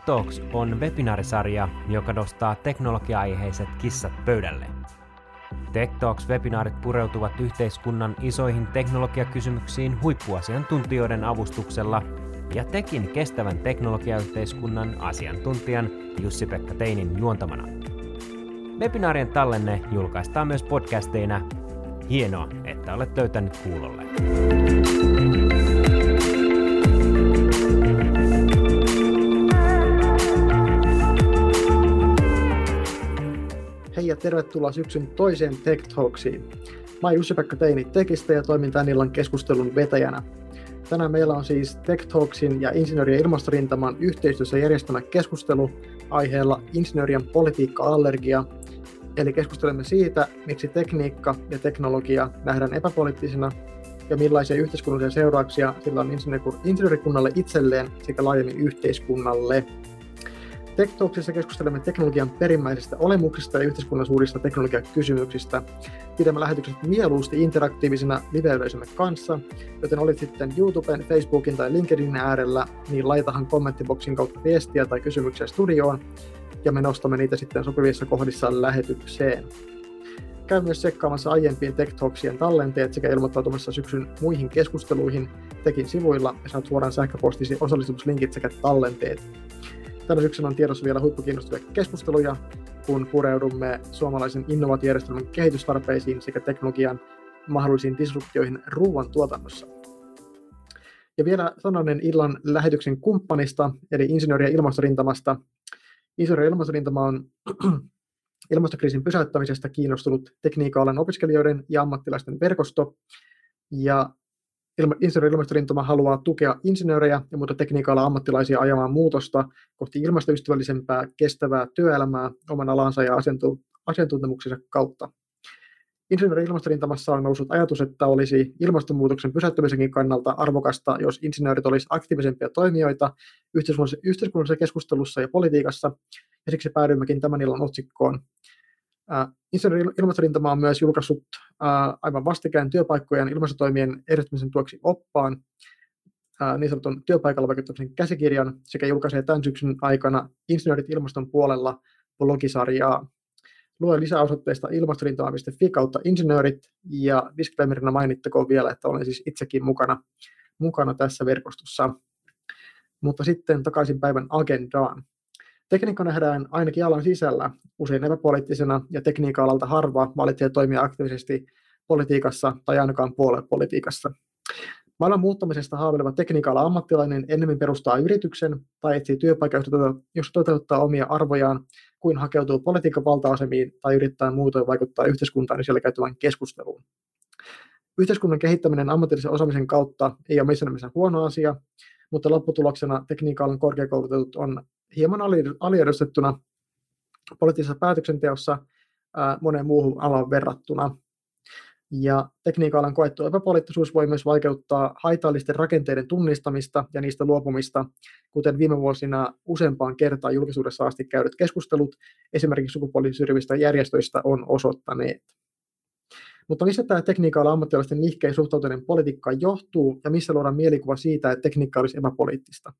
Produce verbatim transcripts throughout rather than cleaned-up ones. Tech Talks on webinaarisarja, joka nostaa teknologia-aiheiset kissat pöydälle. Tech Talks-webinaarit pureutuvat yhteiskunnan isoihin teknologiakysymyksiin huippuasiantuntijoiden avustuksella ja tekin kestävän teknologiayhteiskunnan asiantuntijan Jussi-Pekka Teinin juontamana. Webinaarien tallenne julkaistaan myös podcasteina. Hienoa, että olet löytänyt kuulolle. Hei ja tervetuloa syksyn toiseen Tech Talksiin. Mä oon Jussi-Pekka Teini Techistä ja toimin tämän illan keskustelun vetäjänä. Tänään meillä on siis Tech Talksin ja Insinöörien ilmastorintaman yhteistyössä järjestämä keskustelu aiheella insinöörien politiikka-allergia. Eli keskustelemme siitä, miksi tekniikka ja teknologia nähdään epäpoliittisina ja millaisia yhteiskunnallisia seurauksia sillä on insinöörikunnalle itselleen sekä laajemmin yhteiskunnalle. Tech Talksissa keskustelemme teknologian perimmäisistä olemuksista ja yhteiskunnan suurista teknologiakysymyksistä. Pidämme lähetykset mieluusti interaktiivisina live-yleisömme kanssa, joten olit sitten YouTuben, Facebookin tai LinkedInin äärellä, niin laitahan kommenttiboksin kautta viestiä tai kysymyksiä studioon, ja me nostamme niitä sitten sopivissa kohdissa lähetykseen. Käy myös tsekkaamassa aiempien Tech Talksien tallenteet sekä ilmoittautumassa syksyn muihin keskusteluihin Tekin sivuilla, ja saat suoraan sähköpostisi osallistumislinkit sekä tallenteet. Tänä syksynä on tiedossa vielä huippukiinnostavia keskusteluja, kun pureudumme suomalaisen innovaatiojärjestelmän kehitystarpeisiin sekä teknologian mahdollisiin disruptioihin ruoantuotannossa. Ja vielä sananen illan lähetyksen kumppanista, eli Insinöörien ilmastorintamasta. Insinöörien ilmastorintama on ilmastokriisin pysäyttämisestä kiinnostunut tekniikka-alan opiskelijoiden ja ammattilaisten verkosto. Ja Insinöörien ilmastorintama haluaa tukea insinöörejä ja muuta tekniikalla ammattilaisia ajamaan muutosta kohti ilmastoystävällisempää, kestävää työelämää oman alansa ja asiantuntemuksensa kautta. Insinöörien ilmastorintamassa on noussut ajatus, että olisi ilmastonmuutoksen pysäyttämisenkin kannalta arvokasta, jos insinöörit olisivat aktiivisempia toimijoita yhteiskunnallisessa, yhteiskunnallisessa keskustelussa ja politiikassa, ja siksi päädymmekin tämän illan otsikkoon. Insinöörien ilmastorintama on myös julkaissut aivan vastikään työpaikkojen ilmastotoimien edistämisen tueksi oppaan, niin sanotun työpaikalla vaikuttamisen käsikirjan, sekä julkaisee tämän syksyn aikana Insinöörit ilmaston puolella blogisarjaa. Lue lisää osoitteesta ilmastorintama piste fi kautta insinöörit, ja disclaimerina mainittakoon vielä, että olen siis itsekin mukana, mukana tässä verkostossa. Mutta sitten takaisin päivän agendaan. Tekniikka nähdään ainakin alan sisällä usein epäpoliittisena, ja tekniikka-alalta harva valitsee toimia aktiivisesti politiikassa tai ainakaan puoluepolitiikassa. Maailman muuttamisesta haaveileva tekniikka-alan ammattilainen ennemmin perustaa yrityksen tai etsii työpaikan, jossa toteuttaa omia arvojaan, kuin hakeutuu politiikan valta-asemiin tai yrittää muutoin vaikuttaa yhteiskuntaan siellä käytävään keskusteluun. Yhteiskunnan kehittäminen ammatillisen osaamisen kautta ei ole missään nimessä huono asia, mutta lopputuloksena tekniikka-alan korkeakoulutetut on hieman aliedustettuna poliittisessa päätöksenteossa ää, moneen muuhun alaan verrattuna. Ja tekniikka-alan koettu epäpoliittisuus voi myös vaikeuttaa haitallisten rakenteiden tunnistamista ja niistä luopumista, kuten viime vuosina useampaan kertaan julkisuudessa asti käydyt keskustelut esimerkiksi sukupuolisyrjivistä järjestöistä on osoittaneet. Mutta missä tämä tekniikka-alan ammattilaisten nihkein suhtautuminen politiikkaan johtuu, ja missä luodaan mielikuva siitä, että tekniikka olisi epäpoliittista?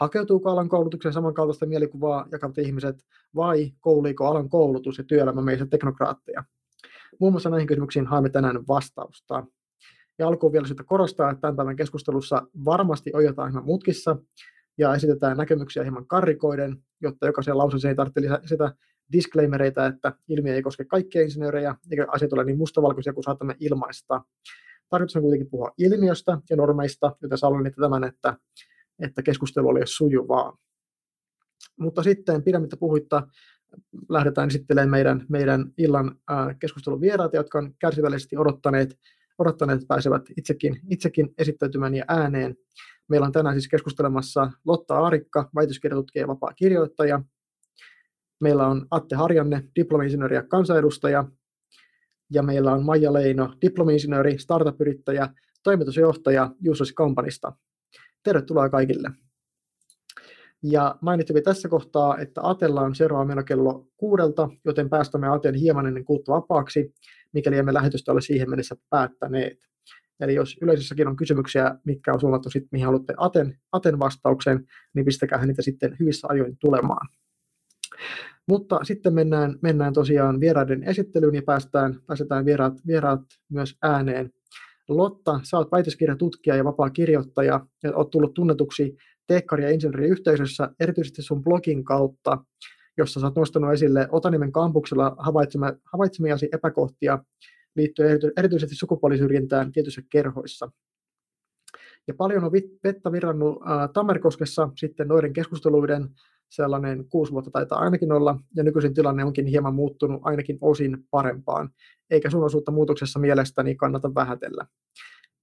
Hakeutuuko alan koulutukseen samankaltaista mielikuvaa jakavat ihmiset, vai kouliiko alan koulutus ja työelämä meissä teknokraatteja? Muun muassa näihin kysymyksiin haemme tänään vastausta. Ja alkuun vielä syytä korostaa, että tämän päivän keskustelussa varmasti ojataan hieman mutkissa ja esitetään näkemyksiä hieman karrikoiden, jotta jokaisen lauseeseen ei tarvitse lisätä disclaimereita, että ilmiö ei koske kaikkia insinöörejä, eikä asiat ole niin mustavalkoisia kuin saatamme ilmaista. Tarkoitus on kuitenkin puhua ilmiöstä ja normeista, joten sallin niitä tämän, että että keskustelu oli sujuvaa. Mutta sitten pidemmittä puhuitta lähdetään esittelemään meidän, meidän illan keskustelun vieraat, jotka on kärsivällisesti odottaneet, odottaneet että pääsevät itsekin, itsekin esittäytymään ja ääneen. Meillä on tänään siis keskustelemassa Lotta Aarikka, väitöskirjatutkija ja vapaa kirjoittaja. Meillä on Atte Harjanne, diplomi-insinööri ja kansanedustaja. Ja meillä on Maija Leino, diplomi-insinööri, startup-yrittäjä, toimitusjohtaja Useless Companysta. Tervetuloa kaikille. Ja mainittavia tässä kohtaa, että Atella on seuraava meno kello kuudelta, joten päästämme Aten hieman ennen kuutta vapaaksi, mikäli emme lähetystä ole siihen mennessä päättäneet. Eli jos yleisössäkin on kysymyksiä, mitkä on suunnattu sitten, mihin haluatte Aten, Aten vastaukseen, niin pistäkää niitä sitten hyvissä ajoin tulemaan. Mutta sitten mennään, mennään tosiaan vieraiden esittelyyn ja päästään, päästetään vieraat, vieraat myös ääneen. Lotta, sä oot väitöskirjatutkija ja vapaa kirjoittaja ja oot tullut tunnetuksi teekkari- ja insinööriyhteisössä erityisesti sun blogin kautta, jossa sä oot nostanut esille Otaniemen kampuksella havaitsemiasi epäkohtia liittyen erityisesti sukupuolisyrjintään tietyissä kerhoissa. Ja paljon on vettä virrannut äh, Tammerkoskessa sitten noiden keskusteluiden sellainen kuusi vuotta taitaa ainakin olla, ja nykyisin tilanne onkin hieman muuttunut ainakin osin parempaan, eikä sun osuutta muutoksessa mielestäni kannata vähätellä.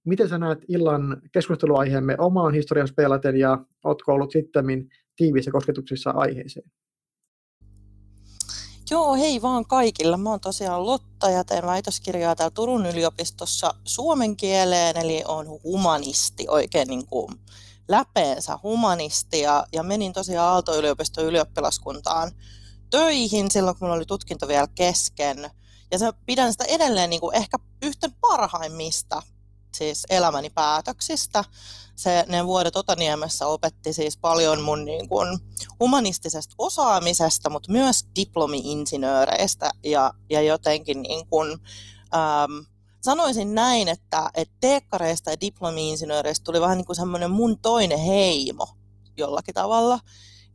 Miten sä näet illan keskusteluaiheemme omaan historian peilaten, ja ootko ollut sittemmin tiiviissä kosketuksissa aiheeseen? Joo, hei vaan kaikilla. Mä oon tosiaan Lotta ja teen väitöskirjaa täällä Turun yliopistossa suomen kieleen, eli oon humanisti, oikein niin kuin läpeensä humanisti, ja, ja menin tosiaan Aalto-yliopiston ylioppilaskuntaan töihin silloin, kun mulla oli tutkinto vielä kesken. Ja se, pidän sitä edelleen niin kuin ehkä yhten parhaimmista siis elämäni päätöksistä. Se, ne vuodet Otaniemessä opetti siis paljon mun niin kuin humanistisesta osaamisesta, mutta myös diplomi-insinööreistä ja, ja jotenkin niin kuin, ähm, sanoisin näin, että, että teekkareista ja diplomi-insinööreistä tuli vähän niin kuin semmoinen mun toinen heimo jollakin tavalla,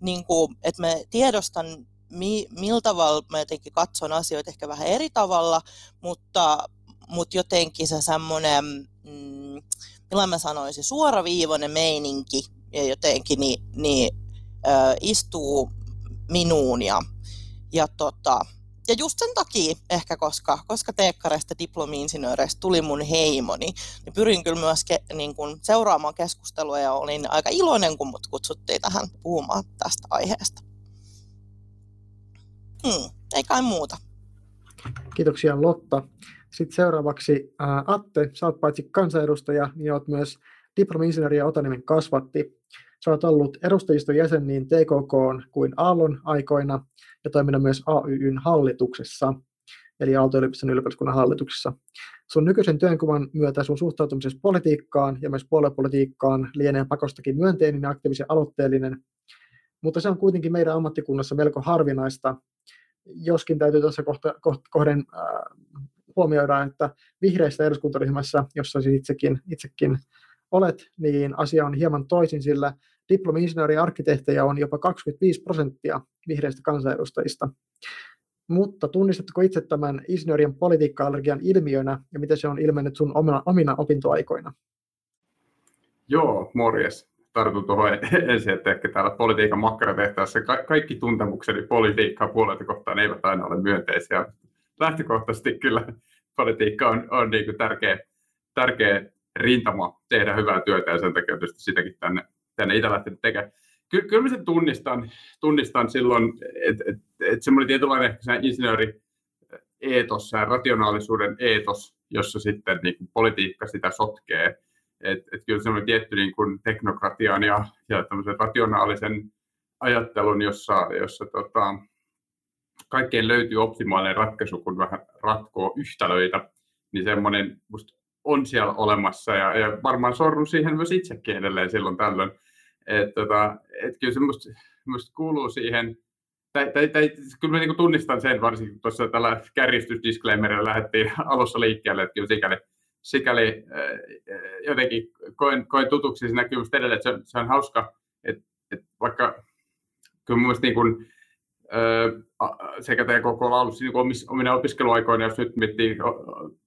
niin kuin, että mä tiedostan, mi, millä tavalla mä jotenkin katson asioita ehkä vähän eri tavalla, mutta, mutta jotenkin se semmoinen, mm, millä mä sanoisin, suoraviivainen meininki ja jotenkin niin, niin, äh, istuu minuun ja, ja tota... Ja just sen takia ehkä, koska, koska teekkareista diplomi-insinööreistä tuli mun heimoni, niin pyrin kyllä myös ke, niin kun seuraamaan keskustelua ja olin aika iloinen, kun mut kutsuttiin tähän puhumaan tästä aiheesta. Hmm, ei kai muuta. Kiitoksia Lotta. Sitten seuraavaksi ää, Atte, sä oot paitsi kansanedustaja, niin oot myös diplomi-insinööri ja Otaniemen kasvatti. Sä oot ollut edustajiston jäsen niin T K K kuin Aallon aikoina ja toiminut myös A Y Y:n hallituksessa, eli Aalto-yliopiston ylioppilaskunnan hallituksessa. Sun nykyisen työnkuvan myötä sun suhtautumisessa politiikkaan ja myös puoluepolitiikkaan lienee pakostakin myönteinen ja aktiivisen aloitteellinen, mutta se on kuitenkin meidän ammattikunnassa melko harvinaista, joskin täytyy tässä kohta, kohden äh, huomioida, että vihreissä eduskuntaryhmässä, jossa siis itsekin, itsekin olet, niin asia on hieman toisin, sillä diplomi-insinööri ja arkkitehtejä on jopa kaksikymmentäviisi prosenttia vihreistä kansanedustajista. Mutta tunnistatko itse tämän insinöörien politiikka-allergian ilmiönä ja miten se on ilmennyt sun omina, omina opintoaikoina? Joo, morjes. Tartun tuohon ensin, että ehkä täällä politiikan makkaratehtäessä ka- kaikki tuntemukseni politiikkaa puolelta kohtaan eivät aina ole myönteisiä. Lähtökohtaisesti kyllä politiikka on, on niin kuin tärkeä, tärkeä rintama tehdä hyvää työtä ja sen takia tietysti sitäkin tänne, tänne itä lähtenyt tekemään. Ky- kyllä mä sen tunnistan, tunnistan silloin, että et, et semmoinen tietynlainen ehkä insinööri-eetos, rationaalisuuden eetos, jossa sitten niin kuin politiikka sitä sotkee. Et, et kyllä semmoinen tietty niin kuin teknokratian ja, ja tämmöisen rationaalisen ajattelun, jossa, jossa tota, kaikkeen löytyy optimaalinen ratkaisu, kun vähän ratkoo yhtälöitä, niin semmoinen musta on siellä olemassa ja, ja varmaan sorrun siihen myös itsekin edelleen silloin tällöin. Et, tota, et kyllä se musta, musta kuuluu siihen, tai, tai, tai kyllä mä niinku tunnistan sen varsinkin, kun tuossa tällä kärjistysdisclaimerilla lähdettiin alussa liikkeelle, että kyllä sikäli, sikäli äh, jotenkin koen, koen tutuksi se näkyy musta edelleen, että se, se on hauska, että et vaikka kyllä mun mielestä niin kuin, sekä tämä koko laulussa niin omina opiskeluaikoina, jos nyt miettii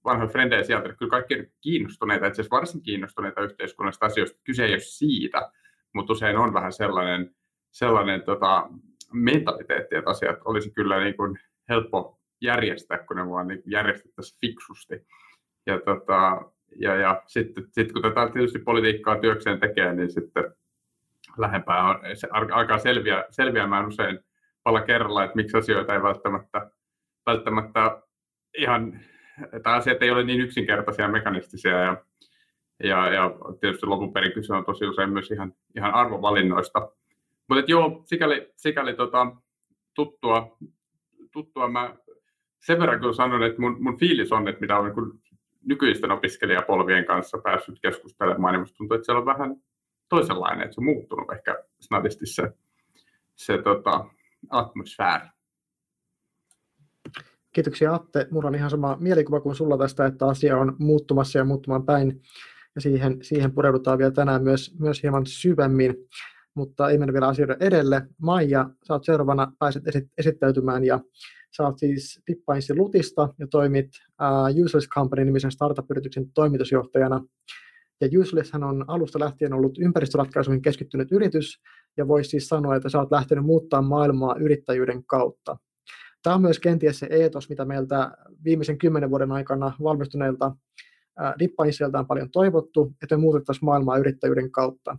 vanhoja frendejä sieltä, kyllä kaikki on kiinnostuneita, itse asiassa varsin kiinnostuneita yhteiskunnallisista asioista. Kyse ei ole siitä, mutta usein on vähän sellainen, sellainen tota, mentaliteetti, että asiat olisi kyllä niin kuin helppo järjestää, kun ne vaan niin järjestettäisiin fiksusti. Ja, tota, ja, ja sitten sit, kun tätä tietysti politiikkaa työkseen tekee, niin sitten lähempää on, se alkaa selviä, selviämään usein pala kerralla, että miksi asioita ei välttämättä, välttämättä ihan, tai asiat ei ole niin yksinkertaisia ja mekanistisia, ja, ja, ja tietysti lopun perin kyse on tosi usein myös ihan, ihan arvovalinnoista. Mutta joo, sikäli, sikäli tota, tuttua, tuttua mä sen verran kyllä sanon, että mun, mun fiilis on, että mitä on nykyisten opiskelijapolvien kanssa päässyt keskustelemaan, niin musta tuntuu, että siellä on vähän toisenlainen, että se on muuttunut ehkä snadisti se, se tota, atmosfääri. Kiitoksia Atte. Mulla on ihan sama mielikuva kuin sulla tästä, että asia on muuttumassa ja muuttumaan päin. Ja siihen, siihen pureudutaan vielä tänään myös, myös hieman syvemmin, mutta ei mennä vielä asioiden edelle. Maija, sä oot seuraavana, pääset esittäytymään ja sä oot siis Tippainsin Lutista ja toimit uh, Useless Company-nimisen startup-yrityksen toimitusjohtajana. Ja Uselesshän on alusta lähtien ollut ympäristöratkaisuihin keskittynyt yritys ja voisi siis sanoa, että sä oot lähtenyt muuttaa maailmaa yrittäjyyden kautta. Tämä on myös kenties se eetos, mitä meiltä viimeisen kymmenen vuoden aikana valmistuneilta dippainsilta on paljon toivottu, että me muutettaisiin maailmaa yrittäjyyden kautta.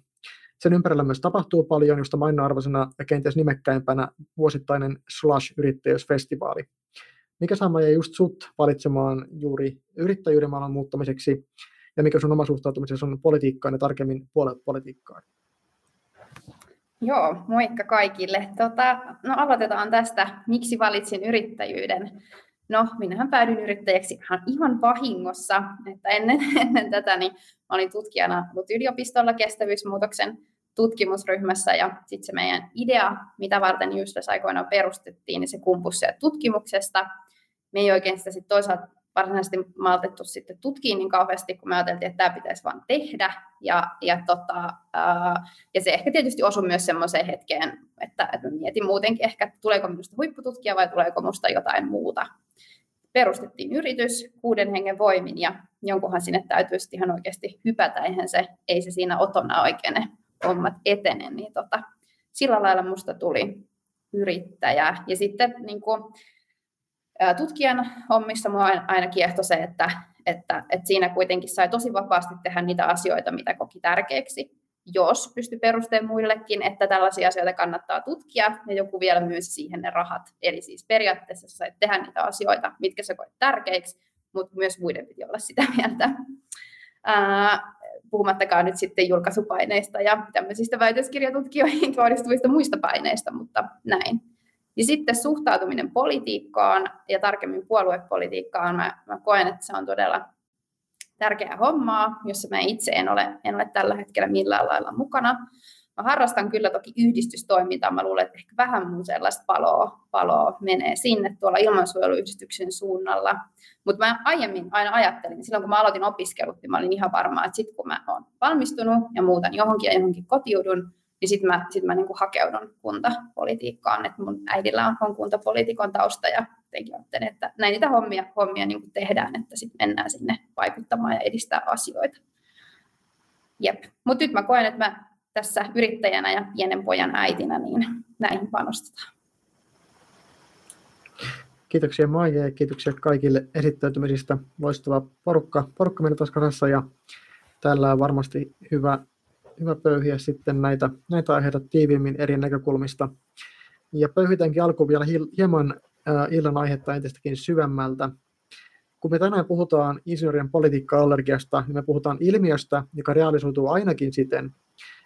Sen ympärillä myös tapahtuu paljon, josta mainonarvoisena ja kenties nimekkäimpänä vuosittainen Slush-yrittäjyysfestivaali. Mikä saa Maija just sut valitsemaan juuri yrittäjyyden maailman muuttamiseksi, ja mikä sun oma suhtautumisessa on politiikkaan ja tarkemmin puolet politiikkaan? Joo, moikka kaikille. Tota, no aloitetaan tästä, miksi valitsin yrittäjyyden. No, minähän päädyin yrittäjäksi ihan, ihan vahingossa, että ennen, ennen tätä niin olin tutkijana Aalto-yliopistolla kestävyysmuutoksen tutkimusryhmässä, ja sitten se meidän idea, mitä varten Useless aikoinaan perustettiin, niin se kumpusi sieltä tutkimuksesta. Me ei oikein sitä sitten toisaalta varsinaisesti maltettu sitten tutkiin niin kauheasti, kun me ajateltiin, että tämä pitäisi vaan tehdä, ja, ja, tota, ää, ja se ehkä tietysti osui myös semmoiseen hetkeen, että, että mietin muutenkin ehkä, että tuleeko minusta huippututkija vai tuleeko minusta jotain muuta. Perustettiin yritys kuuden hengen voimin, ja jonkunhan sinne täytyy sitten ihan oikeasti hypätä, eihän se, ei se siinä otona oikein ne hommat etene, niin tota, sillä lailla minusta tuli yrittäjä, ja sitten niin kuin tutkijan hommissa minua aina kiehtoi se, että, että, että siinä kuitenkin sai tosi vapaasti tehdä niitä asioita, mitä koki tärkeäksi, jos pystyi perustamaan muillekin, että tällaisia asioita kannattaa tutkia, ja joku vielä myisi siihen ne rahat. Eli siis periaatteessa sai tehdä niitä asioita, mitkä sä koet tärkeiksi, mutta myös muiden piti olla sitä mieltä. Ää, puhumattakaan nyt sitten julkaisupaineista ja tämmöisistä väitöskirjatutkijoihin kohdistuvista muista paineista, mutta näin. Ja sitten suhtautuminen politiikkaan ja tarkemmin puoluepolitiikkaan, mä, mä koen, että se on todella tärkeää hommaa, jossa mä itse en ole, en ole tällä hetkellä millään lailla mukana. Mä harrastan kyllä toki yhdistystoimintaa, mä luulen, että ehkä vähän mun sellaista paloa, paloa menee sinne tuolla ilmansuojeluyhdistyksen suunnalla. Mutta mä aiemmin aina ajattelin, silloin kun mä aloitin opiskelut, niin mä olin ihan varma, että sitten kun mä oon valmistunut ja muutan johonkin ja johonkin kotiudun, niin sitten mä, sit mä niinku hakeudun kuntapolitiikkaan, että mun äidillä on, on kuntapoliitikon tausta ja jotenkin ajattelen, että näin niitä hommia, hommia niinku tehdään, että sitten mennään sinne vaikuttamaan ja edistää asioita. Jep, mutta nyt mä koen, että mä tässä yrittäjänä ja pienen pojan äitinä niin näihin panostetaan. Kiitoksia Maija ja kiitoksia kaikille esittäytymisistä. Loistava porukka, porukka meidän taas kasassa ja täällä on varmasti hyvä Hyvä pöyhiä sitten näitä, näitä aiheita tiiviimmin eri näkökulmista. Ja pöyhitäänkin alkuun vielä hieman äh, illan aihetta entistäkin syvemmältä. Kun me tänään puhutaan insinöörien politiikka-allergiasta, niin me puhutaan ilmiöstä, joka realisoituu ainakin siten,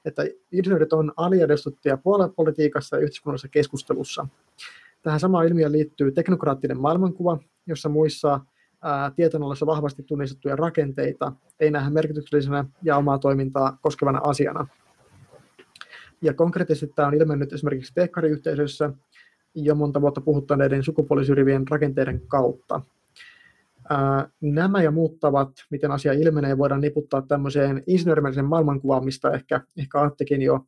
että insinöörit on aliedustettuja puoluepolitiikassa ja yhteiskunnallisessa keskustelussa. Tähän samaan ilmiöön liittyy teknokraattinen maailmankuva, jossa muissa tietonalassa vahvasti tunnistettuja rakenteita ei nähdä merkityksellisenä ja omaa toimintaa koskevana asiana. Ja konkreettisesti tämä on ilmennyt esimerkiksi teekkariyhteisössä jo monta vuotta puhuttaneiden sukupuolisyrjivien rakenteiden kautta. Nämä ja muut tavat, miten asia ilmenee, voidaan niputtaa tämmöiseen insinöörimäisen maailmankuvaan, mistä ehkä, ehkä Attekin jo,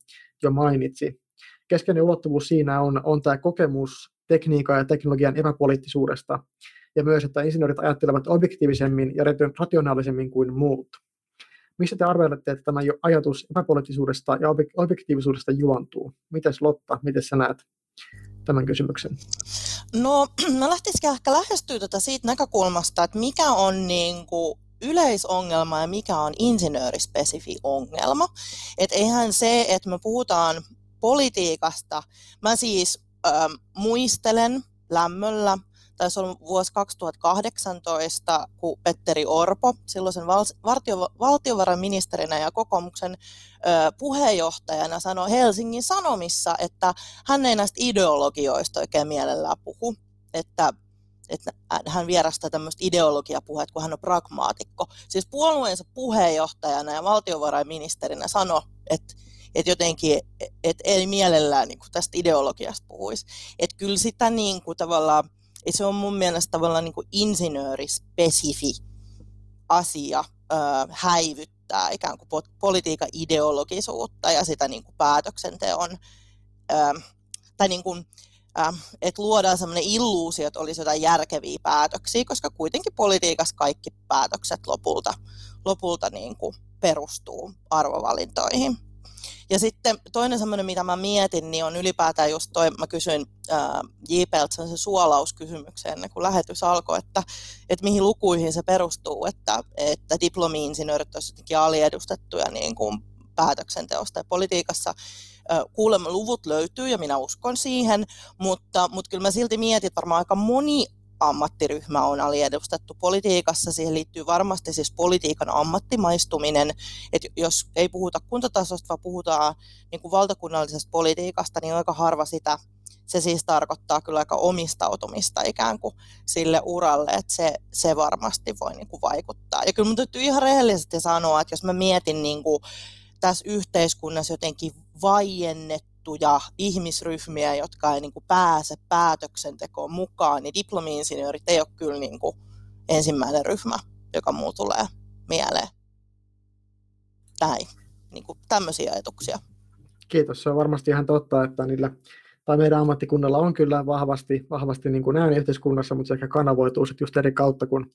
jo mainitsi. Keskeinen ulottuvuus siinä on, on tämä kokemus tekniikan ja teknologian epäpoliittisuudesta, ja myös, että insinöörit ajattelevat objektiivisemmin ja rationaalisemmin kuin muut. Mistä te arvelette, että tämä ajatus epäpoliittisuudesta ja objektiivisuudesta juontuu? Mites Lotta, miten sä näet tämän kysymyksen? No, mä lähtisin ehkä lähestyä tätä siitä näkökulmasta, että mikä on niin kuin yleisongelma ja mikä on insinöörispesifi ongelma. Että eihän se, että me puhutaan politiikasta, mä siis ähm, muistelen lämmöllä, taisi olla vuosi kaksituhattakahdeksantoista, kun Petteri Orpo, silloisen valtiovarainministerinä ja kokoomuksen puheenjohtajana, sanoi Helsingin Sanomissa, että hän ei näistä ideologioista oikein mielellään puhu, että että hän vierastaa tämmöistä ideologiapuhetta, kun hän on pragmaatikko. Siis puolueensa puheenjohtajana ja valtiovarainministerinä sanoi, että et jotenkin et ei mielellään niin kuin tästä ideologiasta puhuisi. Että kyllä sitä niin kuin tavallaan, et se on mun mielestä tavallaan niin kuin insinöörispesifi asia ö, häivyttää ikään kuin politiikan ideologisuutta ja sitä niin kuin päätöksenteon, ö, tai niin kuin, että luodaan sellainen illuusio, että olisi jotain järkeviä päätöksiä, koska kuitenkin politiikassa kaikki päätökset lopulta, lopulta niin kuin perustuu arvovalintoihin. Ja sitten toinen sellainen, mitä mä mietin, niin on ylipäätään just toi, mä kysyin J P:ltä sen suolauskysymykseen ennen kuin lähetys alkoi, että, että mihin lukuihin se perustuu, että, että diplomi-insinöörit olisivat jotenkin aliedustettuja niin kuin päätöksenteosta ja politiikassa. Kuulemma luvut löytyy ja minä uskon siihen, mutta, mutta kyllä mä silti mietin, että varmaan aika moni ammattiryhmä on aliedustettu politiikassa. Siihen liittyy varmasti siis politiikan ammattimaistuminen. Että jos ei puhuta kuntatasosta, vaan puhutaan niin kuin valtakunnallisesta politiikasta, niin aika harva sitä. Se siis tarkoittaa kyllä aika omistautumista ikään kuin sille uralle, että se, se varmasti voi niin kuin vaikuttaa. Ja kyllä mun täytyy ihan rehellisesti sanoa, että jos mä mietin niin kuin tässä yhteiskunnassa jotenkin vaiennettuja ihmisryhmiä, jotka ei niin kuin pääse päätöksentekoon mukaan, niin diplomi-insinöörit ei ole kyllä niin kuin ensimmäinen ryhmä, joka muu tulee mieleen. Näin, niin kuin tämmöisiä ajatuksia. Kiitos, se on varmasti ihan totta, että niillä, tai meidän ammattikunnalla on kyllä vahvasti, vahvasti niin kuin ääni yhteiskunnassa, mutta se ehkä kanavoituu sitten just eri kautta kuin,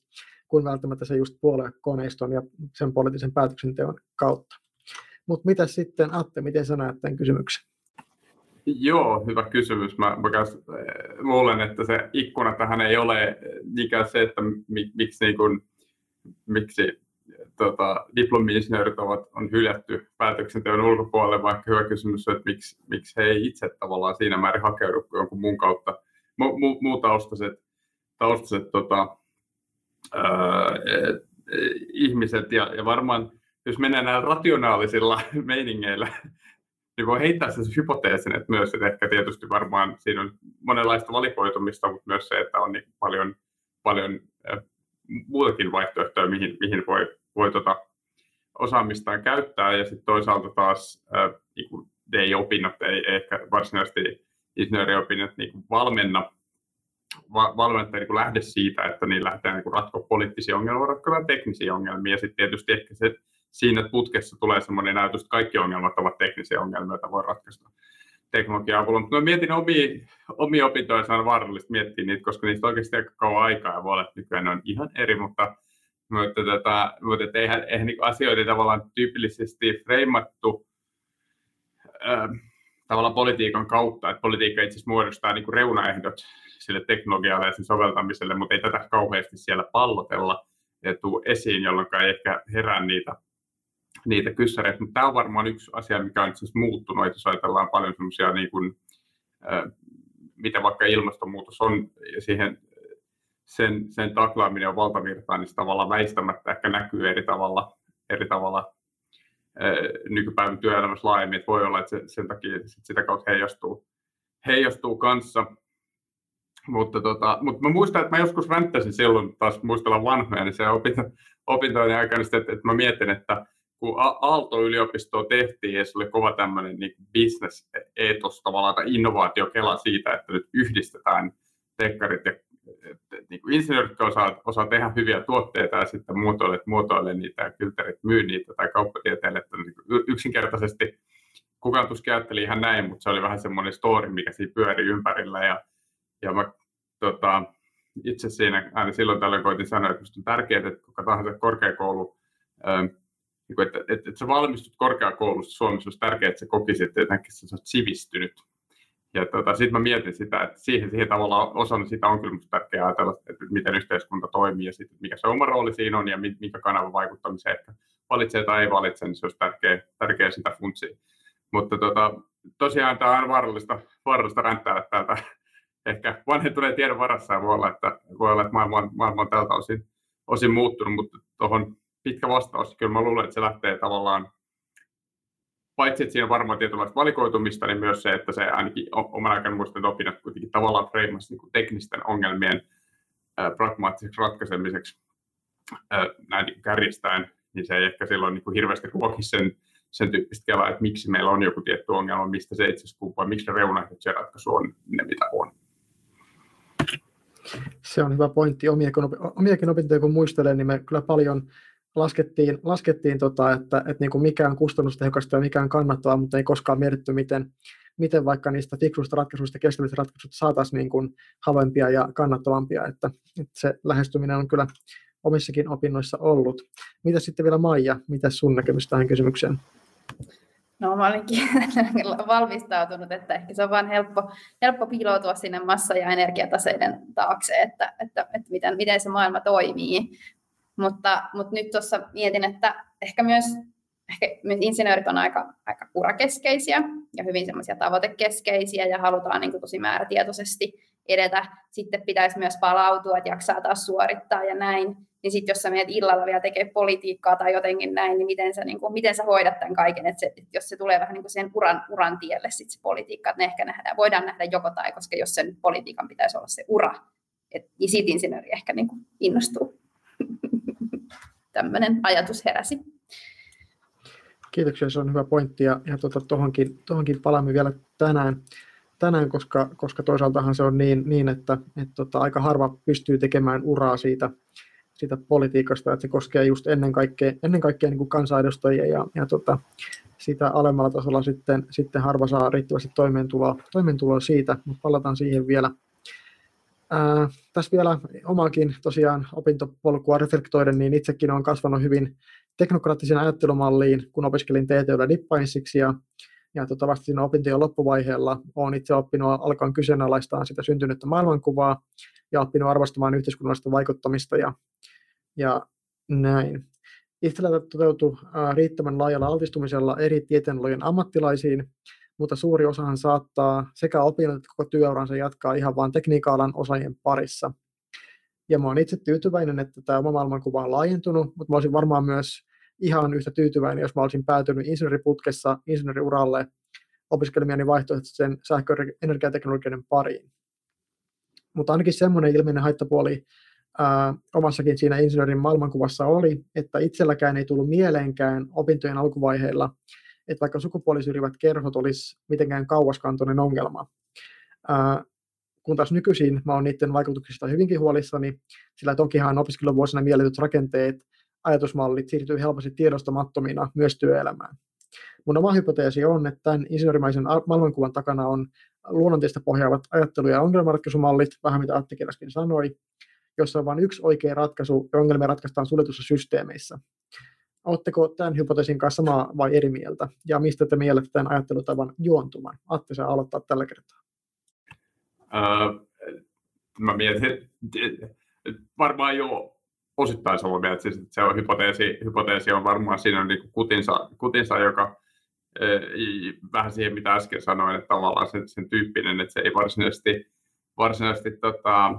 kuin välttämättä se just puoluekoneiston ja sen poliittisen päätöksenteon kautta. Mutta mitä sitten, Atte, miten sä näet tämän kysymyksen? Joo, hyvä kysymys. Mä, mä käs, luulen, että se ikkuna tähän ei ole niinkään se, että mi, miksi, niin kun, miksi tota, diplomi-insinöörit ovat, on hylätty päätöksenteon ulkopuolelle, vaikka hyvä kysymys on, että miksi, miksi he ei itse tavallaan siinä määrin hakeudu kuin jonkun muun kautta, mu, mu, muu taustaset, taustaset tota, ää, et, ihmiset ja, ja varmaan jos mennään näillä rationaalisilla meiningeillä, niin voi heittää sen hypoteesin, että myös, että ehkä tietysti varmaan siinä on monenlaista valikoitumista, mutta myös se, että on niin paljon, paljon muutakin vaihtoehtoja, mihin, mihin voi, voi tota osaamistaan käyttää. Ja sitten toisaalta taas niin kuin D I-opinnot, ei ehkä varsinaisesti insinööriopinnot niin kuin valmenna, va, valmentaa niin kuin lähde siitä, että niin lähdetään niin kuin ratkoa poliittisia ongelmia, ratkoa teknisiä ongelmia. Ja sitten tietysti ehkä se, siinä putkessa tulee semmoinen näytös, että kaikki ongelmat ovat teknisiä ongelmia, joita voi ratkaista teknologian avulla. Mutta mietin omia, omia opintoja, se on vaarallista miettiä niitä, koska niistä oikeasti aika kauan aikaa ja voi olla, että nykyään ne on ihan eri, mutta, mutta, tätä, mutta et eihän, eihän asioita tavallaan tyypillisesti freimattu ähm, tavallaan politiikan kautta, että politiikka itse asiassa muodostaa niin kuin reunaehdot sille teknologialle ja sen soveltamiselle, mutta ei tätä kauheasti siellä pallotella ja tuu esiin, jolloin ei ehkä herää niitä niitä kyssäreitä, mutta tämä on varmaan yksi asia, mikä on itse asiassa muuttunut, jos ajatellaan paljon semmoisia, niin kuin, äh, mitä vaikka ilmastonmuutos on, ja siihen, sen, sen taklaaminen on valtavirtaa, niin se tavallaan väistämättä ehkä näkyy eri tavalla, eri tavalla äh, nykypäivän työelämässä laajemmin, että voi olla, että se, sen takia sit sitä kautta heijastuu, heijastuu kanssa. Mutta, tota, mutta mä muistan, että mä joskus ränttäsin silloin, taas muistella vanhoja, niin se opinto, opintojen aikana, että, että mä mietin, että kun Aalto-yliopistoa tehtiin, ja se oli kova tämmöinen niin bisneseetos tavallaan, tai innovaatiokela siitä, että nyt yhdistetään tekkarit ja niin insinöörit, jotka osaa, osaa tehdä hyviä tuotteita, ja sitten muotoilijat muotoilee niitä, ja kylterit myy niitä, tai kauppatieteilijät, niin yksinkertaisesti kukaan tuskin ajatteli ihan näin, mutta se oli vähän semmoinen story, mikä siinä pyöri ympärillä, ja, ja mä tota, itse siinä aina silloin tällöin koitin sanoa, että musta on tärkeää, että kuka tahansa korkeakoulu, Että, että, että sä valmistut korkeakoulusta Suomessa, olisi tärkeää, että sä kokisit, että jotenkin sä olet sivistynyt. Ja tota, sitten mä mietin sitä, että siihen, siihen tavallaan osana sitä on kyllä musta tärkeää ajatella, että miten yhteiskunta toimii ja sit, mikä se oma rooli siinä on ja mikä kanava vaikuttamiseen ehkä valitsee tai ei valitse, niin se olisi tärkeää, tärkeää sitä funtsia. Mutta tota, tosiaan tämä on vaarallista, vaarallista ränttää täältä. Ehkä vanhentuneen tiedon varassa ja voi olla, että, voi olla, että maailma, on, maailma on tältä osin, osin muuttunut, mutta tuohon pitkä vastaus. Kyllä mä luulen, että se lähtee tavallaan, paitsi että siinä on varmaan tietynlaista valikoitumista, niin myös se, että se ainakin oman aikana muistan, että opinnot kuitenkin tavallaan freimasi niin teknisten ongelmien pragmaattiseksi ratkaisemiseksi näin kärjistäen, niin se ei ehkä silloin niin kuin hirveästi ruoki sen, sen tyyppistä kelaa, että miksi meillä on joku tietty ongelma, mistä se itse asiassa kumpuaa, miksi ne reunaehdot se ratkaisu on ne, mitä on. Se on hyvä pointti. Omiakin opintoja kun muistelen, niin me kyllä paljon laskettiin, laskettiin tota, että, että niin kuin mikä on kustannustehokasta ja mikä on kannattavaa, mutta ei koskaan mietitty, miten, miten vaikka niistä fiksuista ratkaisuista ja kestävistä ratkaisuista saataisiin niin kuin halvempia ja kannattavampia. Että, että se lähestyminen on kyllä omissakin opinnoissa ollut. Mitä sitten vielä Maija, mitä sun näkemys tähän kysymykseen? No mä olinkin valmistautunut, että ehkä se on vaan helppo, helppo piiloutua sinne massa- ja energiataseiden taakse, että, että, että miten, miten se maailma toimii. Mutta, mutta nyt tuossa mietin, että ehkä myös, ehkä myös insinöörit on aika, aika urakeskeisiä ja hyvin semmoisia tavoitekeskeisiä ja halutaan niin kuin tosi määrätietoisesti edetä. Sitten pitäisi myös palautua, että jaksaa taas suorittaa ja näin. Niin sitten jos sä menet illalla vielä tekee politiikkaa tai jotenkin näin, niin miten sä, niin kuin, miten sä hoidat tämän kaiken, että se, et jos se tulee vähän niin kuin sen uran, uran tielle sit se politiikka, että ne ehkä nähdään, voidaan nähdä joko tai, koska jos sen politiikan pitäisi olla se ura, et, niin siitä insinööri ehkä niin kuin innostuu. Tämmöinen ajatus heräsi. Kiitoksia, se on hyvä pointti ja, ja tuohonkin tota, tohonkin palaamme vielä tänään. Tänään, koska, koska toisaaltahan se on niin, niin että et tota, aika harva pystyy tekemään uraa siitä, siitä politiikasta, että se koskee just ennen kaikkea, ennen kaikkea niin kuin kansanedustajia ja, ja tota, sitä alemmalla tasolla sitten, sitten harva saa riittävästi toimeentuloa, toimeentuloa siitä, mutta palataan siihen vielä. Ää, tässä vielä omaakin tosiaan opintopolkua reflektoiden, niin itsekin olen kasvanut hyvin teknokraattiseen ajattelumalliin, kun opiskelin T T U:llä dippainssiksi ja Ja tota, vasta siinä opintojen loppuvaiheella olen itse oppinut alkaen kyseenalaistaan sitä syntynyttä maailmankuvaa ja oppinut arvostamaan yhteiskunnallista vaikuttamista ja, ja näin. Itsellä toteutui riittävän laajalla altistumisella eri tieteenalojen ammattilaisiin, mutta suuri osahan saattaa sekä opinnot että koko työuransa jatkaa ihan vain tekniikka-alan osaajien parissa. Ja mä olen itse tyytyväinen, että tämä oma maailmankuva on laajentunut, mutta mä olisin varmaan myös ihan yhtä tyytyväinen, jos mä olisin päätynyt insinööriputkessa insinööriuralle opiskelemiani vaihtoehtoisen sähkö- ja energiateknologioiden pariin. Mutta ainakin semmoinen ilmeinen haittapuoli ää, omassakin siinä insinöörin maailmankuvassa oli, että itselläkään ei tullut mieleenkään opintojen alkuvaiheilla, että vaikka sukupuolisyrjivät kerhot olisi mitenkään kauaskantoinen ongelma. Ää, kun taas nykyisin mä oon niiden vaikutuksista hyvinkin huolissani, sillä tokihan opiskeluvuosina mieletyt rakenteet ajatusmallit siirtyy helposti tiedostamattomina myös työelämään. Mun oma hypoteesi on, että tämän insinöörimäisen maailmankuvan takana on luonnontieteestä pohjaavat ajattelu- ja ongelmanratkaisumallit, vähän mitä Atte Kiraskin sanoi, jossa on vain yksi oikea ratkaisu ja ongelmia ratkaistaan suljetussa systeemeissä. Oletteko tämän hypoteesin kanssa samaa vai eri mieltä? Ja mistä te mielette tämän ajattelutavan juontuman? Atte, sä aloittaa tällä kertaa. Uh, mä mietin, varmaan joo. Osittain samaa mieltä, siis se on hypoteesi, hypoteesi on varmaan siinä on niinku kutinsa, kutinsa, joka e, vähän siihen mitä äsken sanoin, että tavallaan sen, sen tyyppinen, että se ei varsinaisesti, varsinaisesti tota,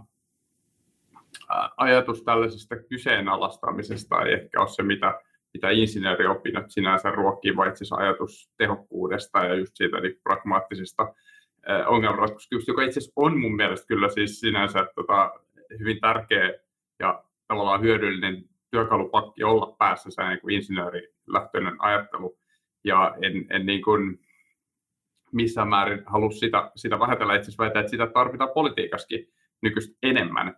ajatus tällaisesta kyseenalaistamisesta ei ehkä ole se, mitä, mitä insinööriopinnot sinänsä ruokkii, vaan itse asiassa ajatus tehokkuudesta ja just siitä niin pragmaattisesta e, ongelmanratkaisusta, joka itse asiassa on mun mielestä kyllä siis sinänsä tota, hyvin tärkeä ja tavallaan hyödyllinen työkalupakki olla päässä se niin kuin insinöörilähtöinen ajattelu. Ja en, en niin kuin missään määrin halua sitä, sitä vähätellä. Itse asiassa väitän, että sitä tarvitaan politiikassakin nykyistä enemmän.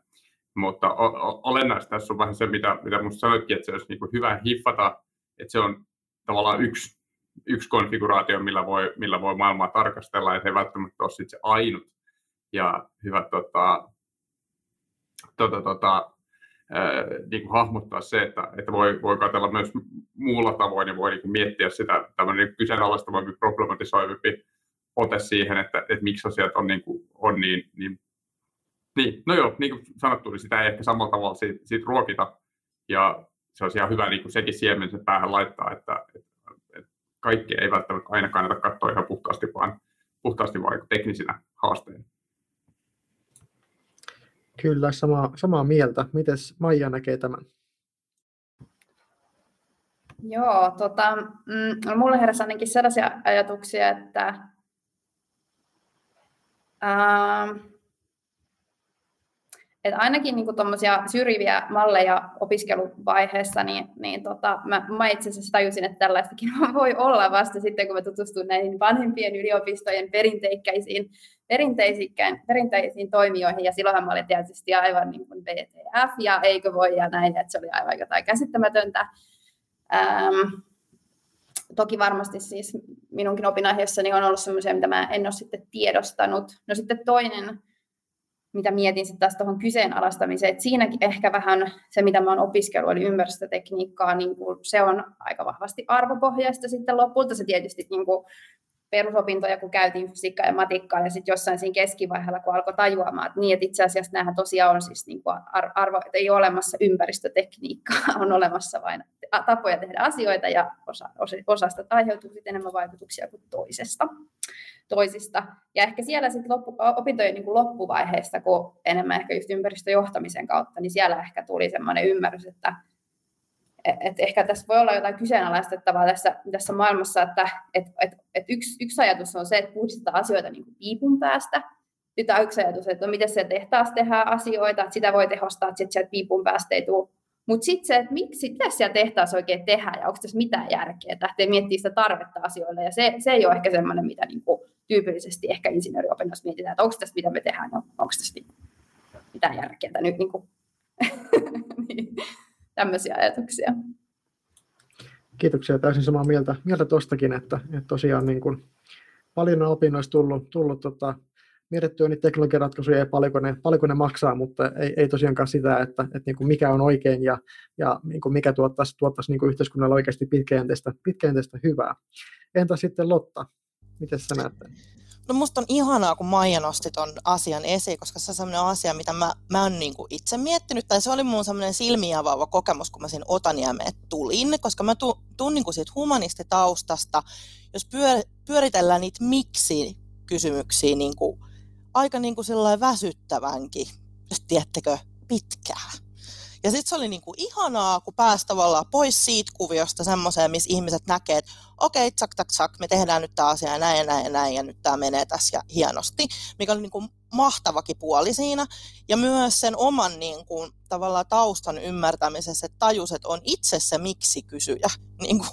Mutta o, o, olennaista tässä on vähän se, mitä, mitä minusta sanoitkin, että se olisi niin kuin hyvä hiffata, että se on tavallaan yksi, yksi konfiguraatio, millä voi, millä voi maailmaa tarkastella, ja se ei välttämättä ole sitten se ainut. Ja hyvä tota, tota, tota, Niin kuin hahmottaa se, että, että voi, voi katsella myös muulla tavoin ja voi niin kuin miettiä sitä tämmöinen kyseenalaistavampi, problematisoivampi ote siihen, että, että miksi asiat on niin, kuin, on niin, niin, niin. No joo, niin kuin sanottu, niin sitä ei ehkä samalla tavalla siitä, siitä ruokita ja se on ihan hyvä niin kuin sekin siemen sen päähän laittaa, että, että kaikkea ei välttämättä aina kannata katsoa ihan puhtaasti vaan, puhtaasti vaan teknisinä haasteina. Kyllä, sama, samaa mieltä. Mites Maija näkee tämän? Joo, tota, mm, mulle heräsi ainakin sellaisia ajatuksia, että ää, Et ainakin niinku tommosia syrjiviä malleja opiskeluvaiheessa, niin, niin tota, mä, mä itse asiassa tajusin, että tällaistakin voi olla vasta sitten, kun mä tutustun näihin vanhempien yliopistojen perinteikkäisiin, perinteisiin toimijoihin, ja silloinhan mä olin tietysti aivan niin kuin B T F, ja eikö voi, ja näin, että se oli aivan jotain käsittämätöntä. Ähm, Toki varmasti siis minunkin opinahjassani on ollut semmoisia, mitä mä en ole sitten tiedostanut. No sitten toinen, mitä mietin sitten taas tuohon kyseenalaistamiseen, että siinäkin ehkä vähän se, mitä mä oon opiskellut, eli ympäristötekniikkaa, niin se on aika vahvasti arvopohjaista sitten lopulta. Se tietysti niin kuin perusopintoja, kun käytiin fysiikkaa ja matikkaa, ja sitten jossain siinä keskivaiheella, kun alkoi tajuamaan, että niin, että itse asiassa näähän tosiaan on siis niin kuin arvo, että ei ole olemassa ympäristötekniikkaa, on olemassa vain tapoja tehdä asioita, ja osa, osa, osasta aiheutuu enemmän vaikutuksia kuin toisesta, toisista. Ja ehkä siellä sitten loppu, opintojen niin kuin loppuvaiheesta, kun enemmän ehkä just ympäristöjohtamisen kautta, niin siellä ehkä tuli semmoinen ymmärrys, että Et ehkä tässä voi olla jotain kyseenalaistettavaa tässä, tässä maailmassa, että et, et, et yksi, yksi ajatus on se, että puhdistetaan asioita niin kuin piipun päästä. Nyt on yksi ajatus, että no, miten se tehtaassa tehdään asioita, että sitä voi tehostaa, että sieltä piipun päästä ei tule. Mutta sitten se, että miksi, mitä siellä tehtaassa oikein tehdään ja onko tässä mitään järkeä, että lähtee miettimään sitä tarvetta asioille. Ja se, se ei ole ehkä semmoinen, mitä niin kuin tyypillisesti ehkä insinööriopinnoissa mietitään, että onko tässä mitä me tehdään, onko tässä niin, mitään järkeä. Nyt niin kuin tämmöisiä ajatuksia. Kiitoksia, täysin samaa mieltä, mieltä tuostakin, että, että tosiaan niin kuin paljon on opinnoissa tullut, tullut tota, mietittyä niitä teknologiaratkaisuja ja paljonko ne, paljonko ne maksaa, mutta ei, ei tosiaankaan sitä, että, että niin kuin mikä on oikein ja, ja niin kuin mikä tuottaisi, tuottaisi niin kuin yhteiskunnalle oikeasti pitkäjänteistä, pitkäjänteistä hyvää. Entä sitten Lotta, miten sä näet? No musta on ihanaa, kun Maija nosti ton asian esiin, koska se on sellainen asia, mitä mä, mä oon niinku itse miettinyt, tai se oli mun sellainen silmiä avaava kokemus, kun mä sinne Otaniemeen tulin, koska mä tuun, tuun niinku siitä humanistitaustasta, jos pyör, pyöritellään niitä miksi-kysymyksiä niinku, aika niinku sellainen väsyttävänkin, tiedättekö, pitkään. Ja sitten se oli niinku ihanaa, kun pääsi tavallaan pois siitä kuviosta semmoiseen, missä ihmiset näkee, että okei, tsak, tsak, tsak, me tehdään nyt tämä asia ja näin ja näin ja näin, ja nyt tämä menee tässä ja hienosti, mikä oli niinku mahtavakin puoli siinä. Ja myös sen oman niinku, tavallaan taustan ymmärtämisessä, että tajus, että on itse se miksi-kysyjä. Niinku,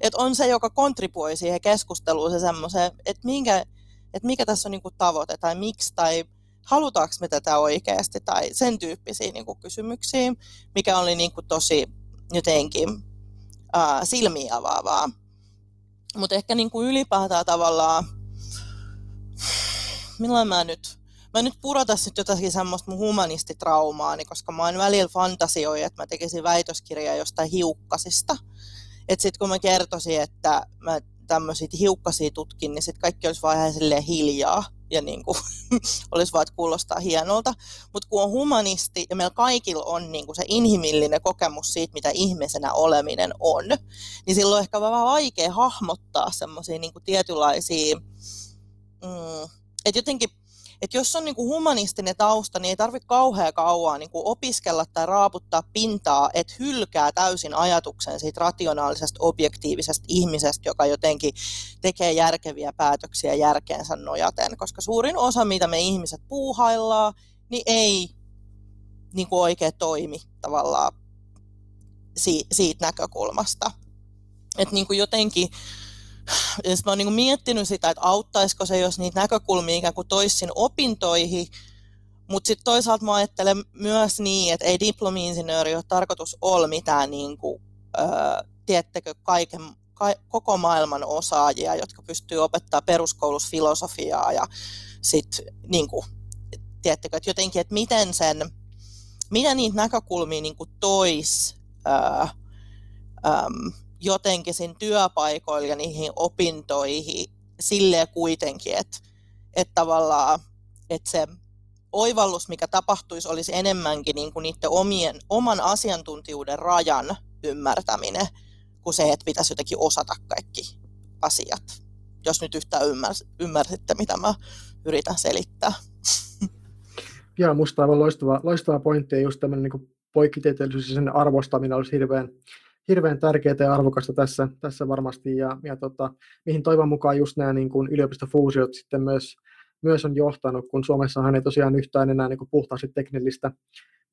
että on se, joka kontribuoi siihen keskusteluun se semmoiseen, että minkä, et mikä tässä on niinku tavoite tai miksi tai halutaanko me tätä oikeasti, tai sen tyyppisiä niin kuin kysymyksiä, mikä oli niin kuin tosi jotenkin ää, silmiä avaavaa. Mutta ehkä niin kuin ylipäätään tavallaan, milloin mä nyt, mä nyt purotas nyt jotakin semmoista mun humanistitraumaani, koska mä oon välillä fantasioin, että mä tekisin väitöskirjaa jostain hiukkasista. Että sit kun mä kertoisin, että mä tämmöisiä hiukkasia tutkin, niin sit kaikki olisi vaan ihan silleen hiljaa. Ja niin kuin, olisi vaan, että kuulostaa hienolta. Mutta kun on humanisti ja meillä kaikilla on niin kuin se inhimillinen kokemus siitä, mitä ihmisenä oleminen on, niin silloin on ehkä vähän vaikea hahmottaa semmoisia niin kuin tietynlaisia, mm, että jotenkin, että jos on niin kuin humanistinen tausta, niin ei tarvitse kauhean kauan niin kuin opiskella tai raaputtaa pintaa, että hylkää täysin ajatuksen siitä rationaalisesta, objektiivisesta ihmisestä, joka jotenkin tekee järkeviä päätöksiä järkeensä nojaten. Koska suurin osa, mitä me ihmiset puuhaillaan, niin ei niin kuin oikein toimi tavallaan siitä näkökulmasta. Että niin kuin jotenkin... Ja mä oon niin kuin miettinyt sitä, että auttaisiko se, jos niitä näkökulmia ikään kuin toissin opintoihin, mutta sitten toisaalta mä ajattelen myös niin, että ei diplomi-insinööri ole tarkoitus olla mitään, niin kuin, äh, tiedättekö, kaiken, ka- koko maailman osaajia, jotka pystyy opettaa peruskoulussa filosofiaa ja sitten, niin kuin, tiedättekö, että jotenkin, että miten sen, miten niitä näkökulmia niin kuin tois, äh, ähm, jotenkin siinä työpaikoilla ja niihin opintoihin silleen kuitenkin, että, että tavallaan että se oivallus, mikä tapahtuisi, olisi enemmänkin niin kuin niiden omien, oman asiantuntijuuden rajan ymmärtäminen kuin se, että pitäisi jotenkin osata kaikki asiat, jos nyt yhtään ymmärs, ymmärsitte, mitä mä yritän selittää. Joo, musta aivan loistava, loistava pointti ja just tämmöinen niin poikkitieteellisyys ja sen arvostaminen olisi hirveän Hirveän tärkeää ja arvokasta tässä, tässä varmasti, ja, ja tota, mihin toivon mukaan just nämä niin kuin yliopistofuusiot sitten myös, myös on johtanut, kun Suomessahan ei tosiaan yhtään enää niin kuin puhtaasti teknillistä,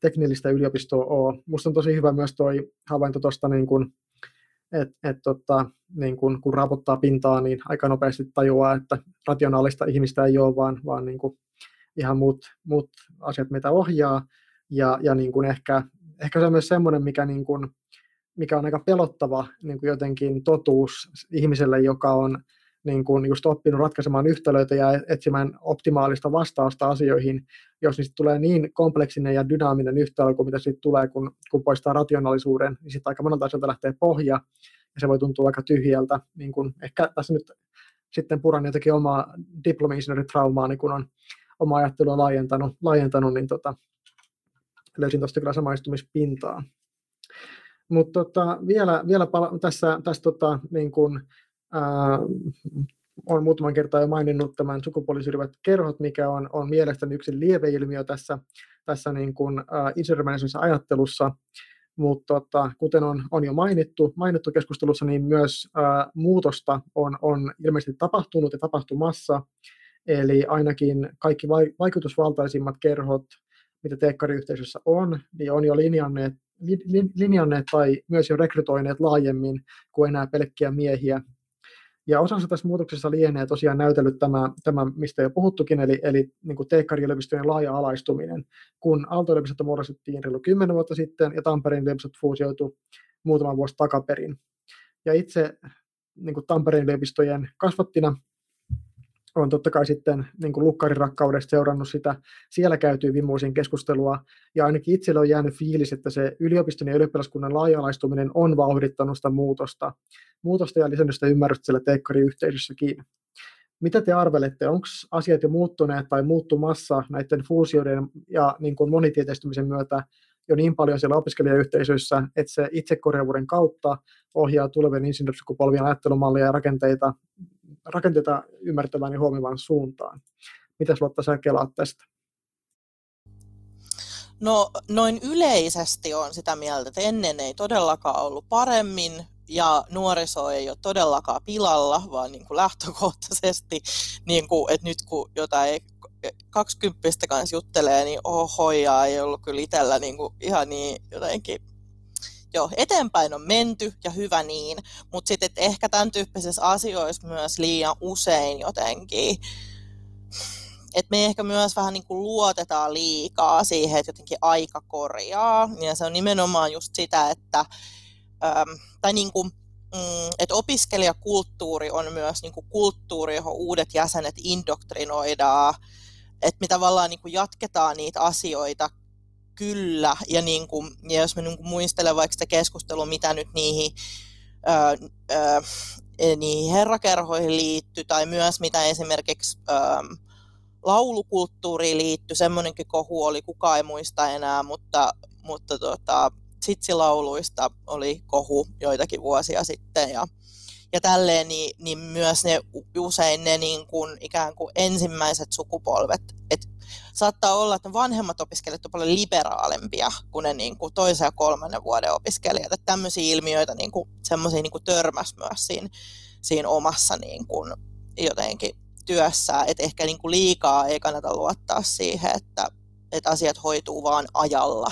teknillistä yliopistoa ole. Musta on tosi hyvä myös toi havainto tuosta, niin että et, tota, niin kun, kun raaputtaa pintaa, niin aika nopeasti tajuaa, että rationaalista ihmistä ei ole, vaan, vaan niin kuin ihan muut, muut asiat meitä ohjaa. Ja, ja niin kuin ehkä, ehkä se on myös semmoinen, mikä, niin kuin, mikä on aika pelottava niin kuin jotenkin totuus ihmiselle, joka on niin kuin just oppinut ratkaisemaan yhtälöitä ja etsimään optimaalista vastausta asioihin, jos niistä tulee niin kompleksinen ja dynaaminen yhtälö kuin mitä siitä tulee, kun, kun poistaa rationaalisuuden, niin sitten aika monelta asialta lähtee pohja, ja se voi tuntua aika tyhjältä. Niin kuin ehkä tässä nyt sitten puran jotenkin omaa diplomi-insinööritraumaani, niin kun on omaa ajattelua laajentanut, laajentanut niin tota, löysin tuosta kyllä samaistumispintaa. Mutta tota, vielä, vielä pala- tässä, tässä tota, niin kuin olen muutaman kertaa jo maininnut tämän sukupuolisyrjivät kerhot, mikä on, on mielestäni yksi lieveilmiö tässä, tässä niin kuin insinöörimäisessä ajattelussa, mutta tota, kuten on, on jo mainittu, mainittu keskustelussa, niin myös ää, muutosta on, on ilmeisesti tapahtunut ja tapahtumassa, eli ainakin kaikki vaikutusvaltaisimmat kerhot, mitä teekkariyhteisössä on, niin on jo linjanneet, linjanneet tai myös jo rekrytoineet laajemmin kuin enää pelkkiä miehiä. Ja osansa tässä muutoksessa lienee tosiaan näytellyt tämä, tämä mistä jo puhuttukin, eli, eli niin kuin teekkariyliopistojen laaja-alaistuminen. Kun Aalto-yliopisto muodostettiin reilu kymmenen vuotta sitten, ja Tampereen yliopistot fuusioitu muutama vuosi takaperin. Ja itse niin kuin Tampereen yliopistojen kasvattina on totta kai sitten niin kuin lukkarin rakkaudesta seurannut sitä siellä käytyy viimeisen keskustelua, ja ainakin itselle on jäänyt fiilis, että se yliopiston ja ylioppilaskunnan laajalaistuminen on vauhdittanut sitä muutosta, muutosta ja lisännyt sitä ymmärrystä siellä teekkariyhteisössäkin. Mitä te arvelette, onko asiat jo muuttuneet tai muuttumassa näiden fuusioiden ja niin kuin monitieteistymisen myötä jo niin paljon siellä opiskelijayhteisöissä, että se itsekorjaavuuden kautta ohjaa tulevien insinöörisukupolvien ajattelumallia ja rakenteita, rakenteita ymmärtävään ja huomioivaan suuntaan. Mitäs Lotta, sä kelaat tästä? No noin yleisesti on sitä mieltä, että ennen ei todellakaan ollut paremmin ja nuoriso ei ole todellakaan pilalla, vaan niin kuin lähtökohtaisesti, niin kuin, että nyt kun jotain kaksikymppistä kanssa juttelee, niin ohoja ei ollut kyllä itsellä niin kuin ihan niin jotenkin. Joo, eteenpäin on menty ja hyvä niin, mutta sitten ehkä tämän tyyppisissä asioissa myös liian usein jotenkin, että me ehkä myös vähän niin kuin luotetaan liikaa siihen, että jotenkin aika korjaa, ja se on nimenomaan just sitä, että, äm, tai niin kuin, mm, että opiskelijakulttuuri on myös niin kuin kulttuuri, johon uudet jäsenet indoktrinoidaan, että me tavallaan niin kuin jatketaan niitä asioita, kyllä, ja, niin kuin, ja jos mä niin kuin muistelen vaikka sitä keskustelua, mitä nyt niihin, ää, ää, niihin herrakerhoihin liittyy, tai myös mitä esimerkiksi ää, laulukulttuuriin liittyy, semmoinenkin kohu oli, kukaan ei muista enää, mutta, mutta tota, sitsilauluista oli kohu joitakin vuosia sitten, ja, ja tälleen, niin, niin myös ne, usein ne niin kuin, ikään kuin ensimmäiset sukupolvet, et, saattaa olla, että vanhemmat opiskelijat ovat paljon liberaalempia kuin ne niin kuin toisen ja kolmannen vuoden opiskelijat. Että tämmöisiä ilmiöitä niin kuin, semmoisia niin kuin törmäsi myös siinä, siinä omassa niin kuin, jotenkin työssään. Että ehkä niin kuin liikaa ei kannata luottaa siihen, että, että asiat hoituu vaan ajalla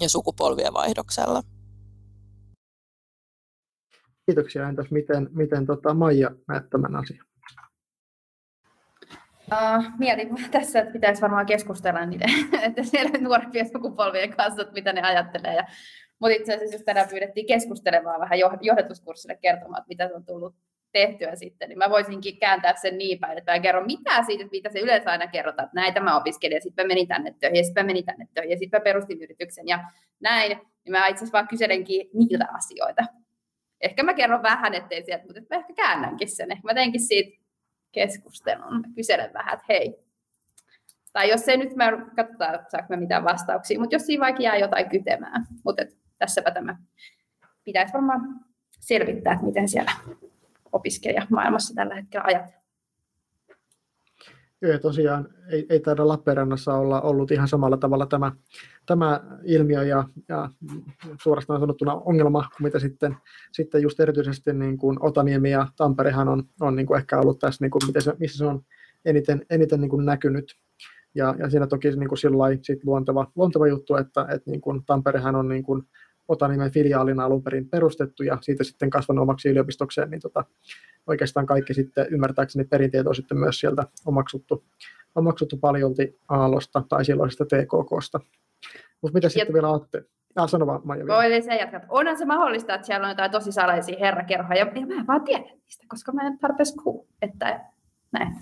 ja sukupolvien vaihdoksella. Kiitoksia. Entäs miten, miten tota Maija näet tämän asian? Uh, mietin tässä, että pitäisi varmaan keskustella niiden, että siellä nuorempien sukupolvien kanssa, että mitä ne ajattelee. Ja, mutta itse asiassa just tänään pyydettiin keskustelemaan vähän johdatuskurssille kertomaan, että mitä se on tullut tehtyä sitten. Niin mä voisinkin kääntää sen niin päin, että mä kerron mitään siitä, mitä se yleensä aina kerrotaan, että näitä mä opiskelin ja sitten mä menin tänne töihin ja sitten mä menin tänne töihin ja sitten mä perustin yrityksen ja näin. Niin mä itse asiassa vaan kyselenkin niitä asioita. Ehkä mä kerron vähän, ettei sieltä, mutta mä ehkä käännänkin sen. Ehkä mä teinkin siitä keskustelun. Kyselen vähän, että hei. Tai jos ei nyt, mä katsotaan, saanko mä mitään vastauksia, mutta jos siinä vaikka jää jotain kytemään. Mutta tässäpä tämä pitäisi varmaan selvittää, että miten siellä opiskelijamaailmassa tällä hetkellä ajatellaan. Joo, tosiaan ei, ei taida Lappeenrannassa olla ollut ihan samalla tavalla tämä, tämä ilmiö ja, ja suorastaan sanottuna ongelma, mitä sitten, sitten just erityisesti niin kuin Otaniemi ja Tamperehan on, on niin kuin ehkä ollut tässä, niin kuin miten se, missä se on eniten, eniten niin kuin näkynyt. Ja, ja siinä toki niin kuin sillai, sit luonteva, luonteva juttu, että et niin kuin Tamperehan on niin kuin Otaniemen filiaalina alun perin perustettu ja siitä sitten kasvanut omaksi yliopistokseen, niin tota, oikeastaan kaikki sitten ymmärtääkseni perinteet on sitten myös sieltä omaksuttu, omaksuttu paljolti Aallosta tai silloisesta T K K:sta. Mutta mitä sitten vielä Atte? Ah, sano vaan, Maija vielä. Voi se jatkaa. Onhan se mahdollista, että siellä on jotain tosi salaisia herrakerhoja, ja mä en vaan tiedä niistä, koska mä en tarpeeksi kuule, että näin.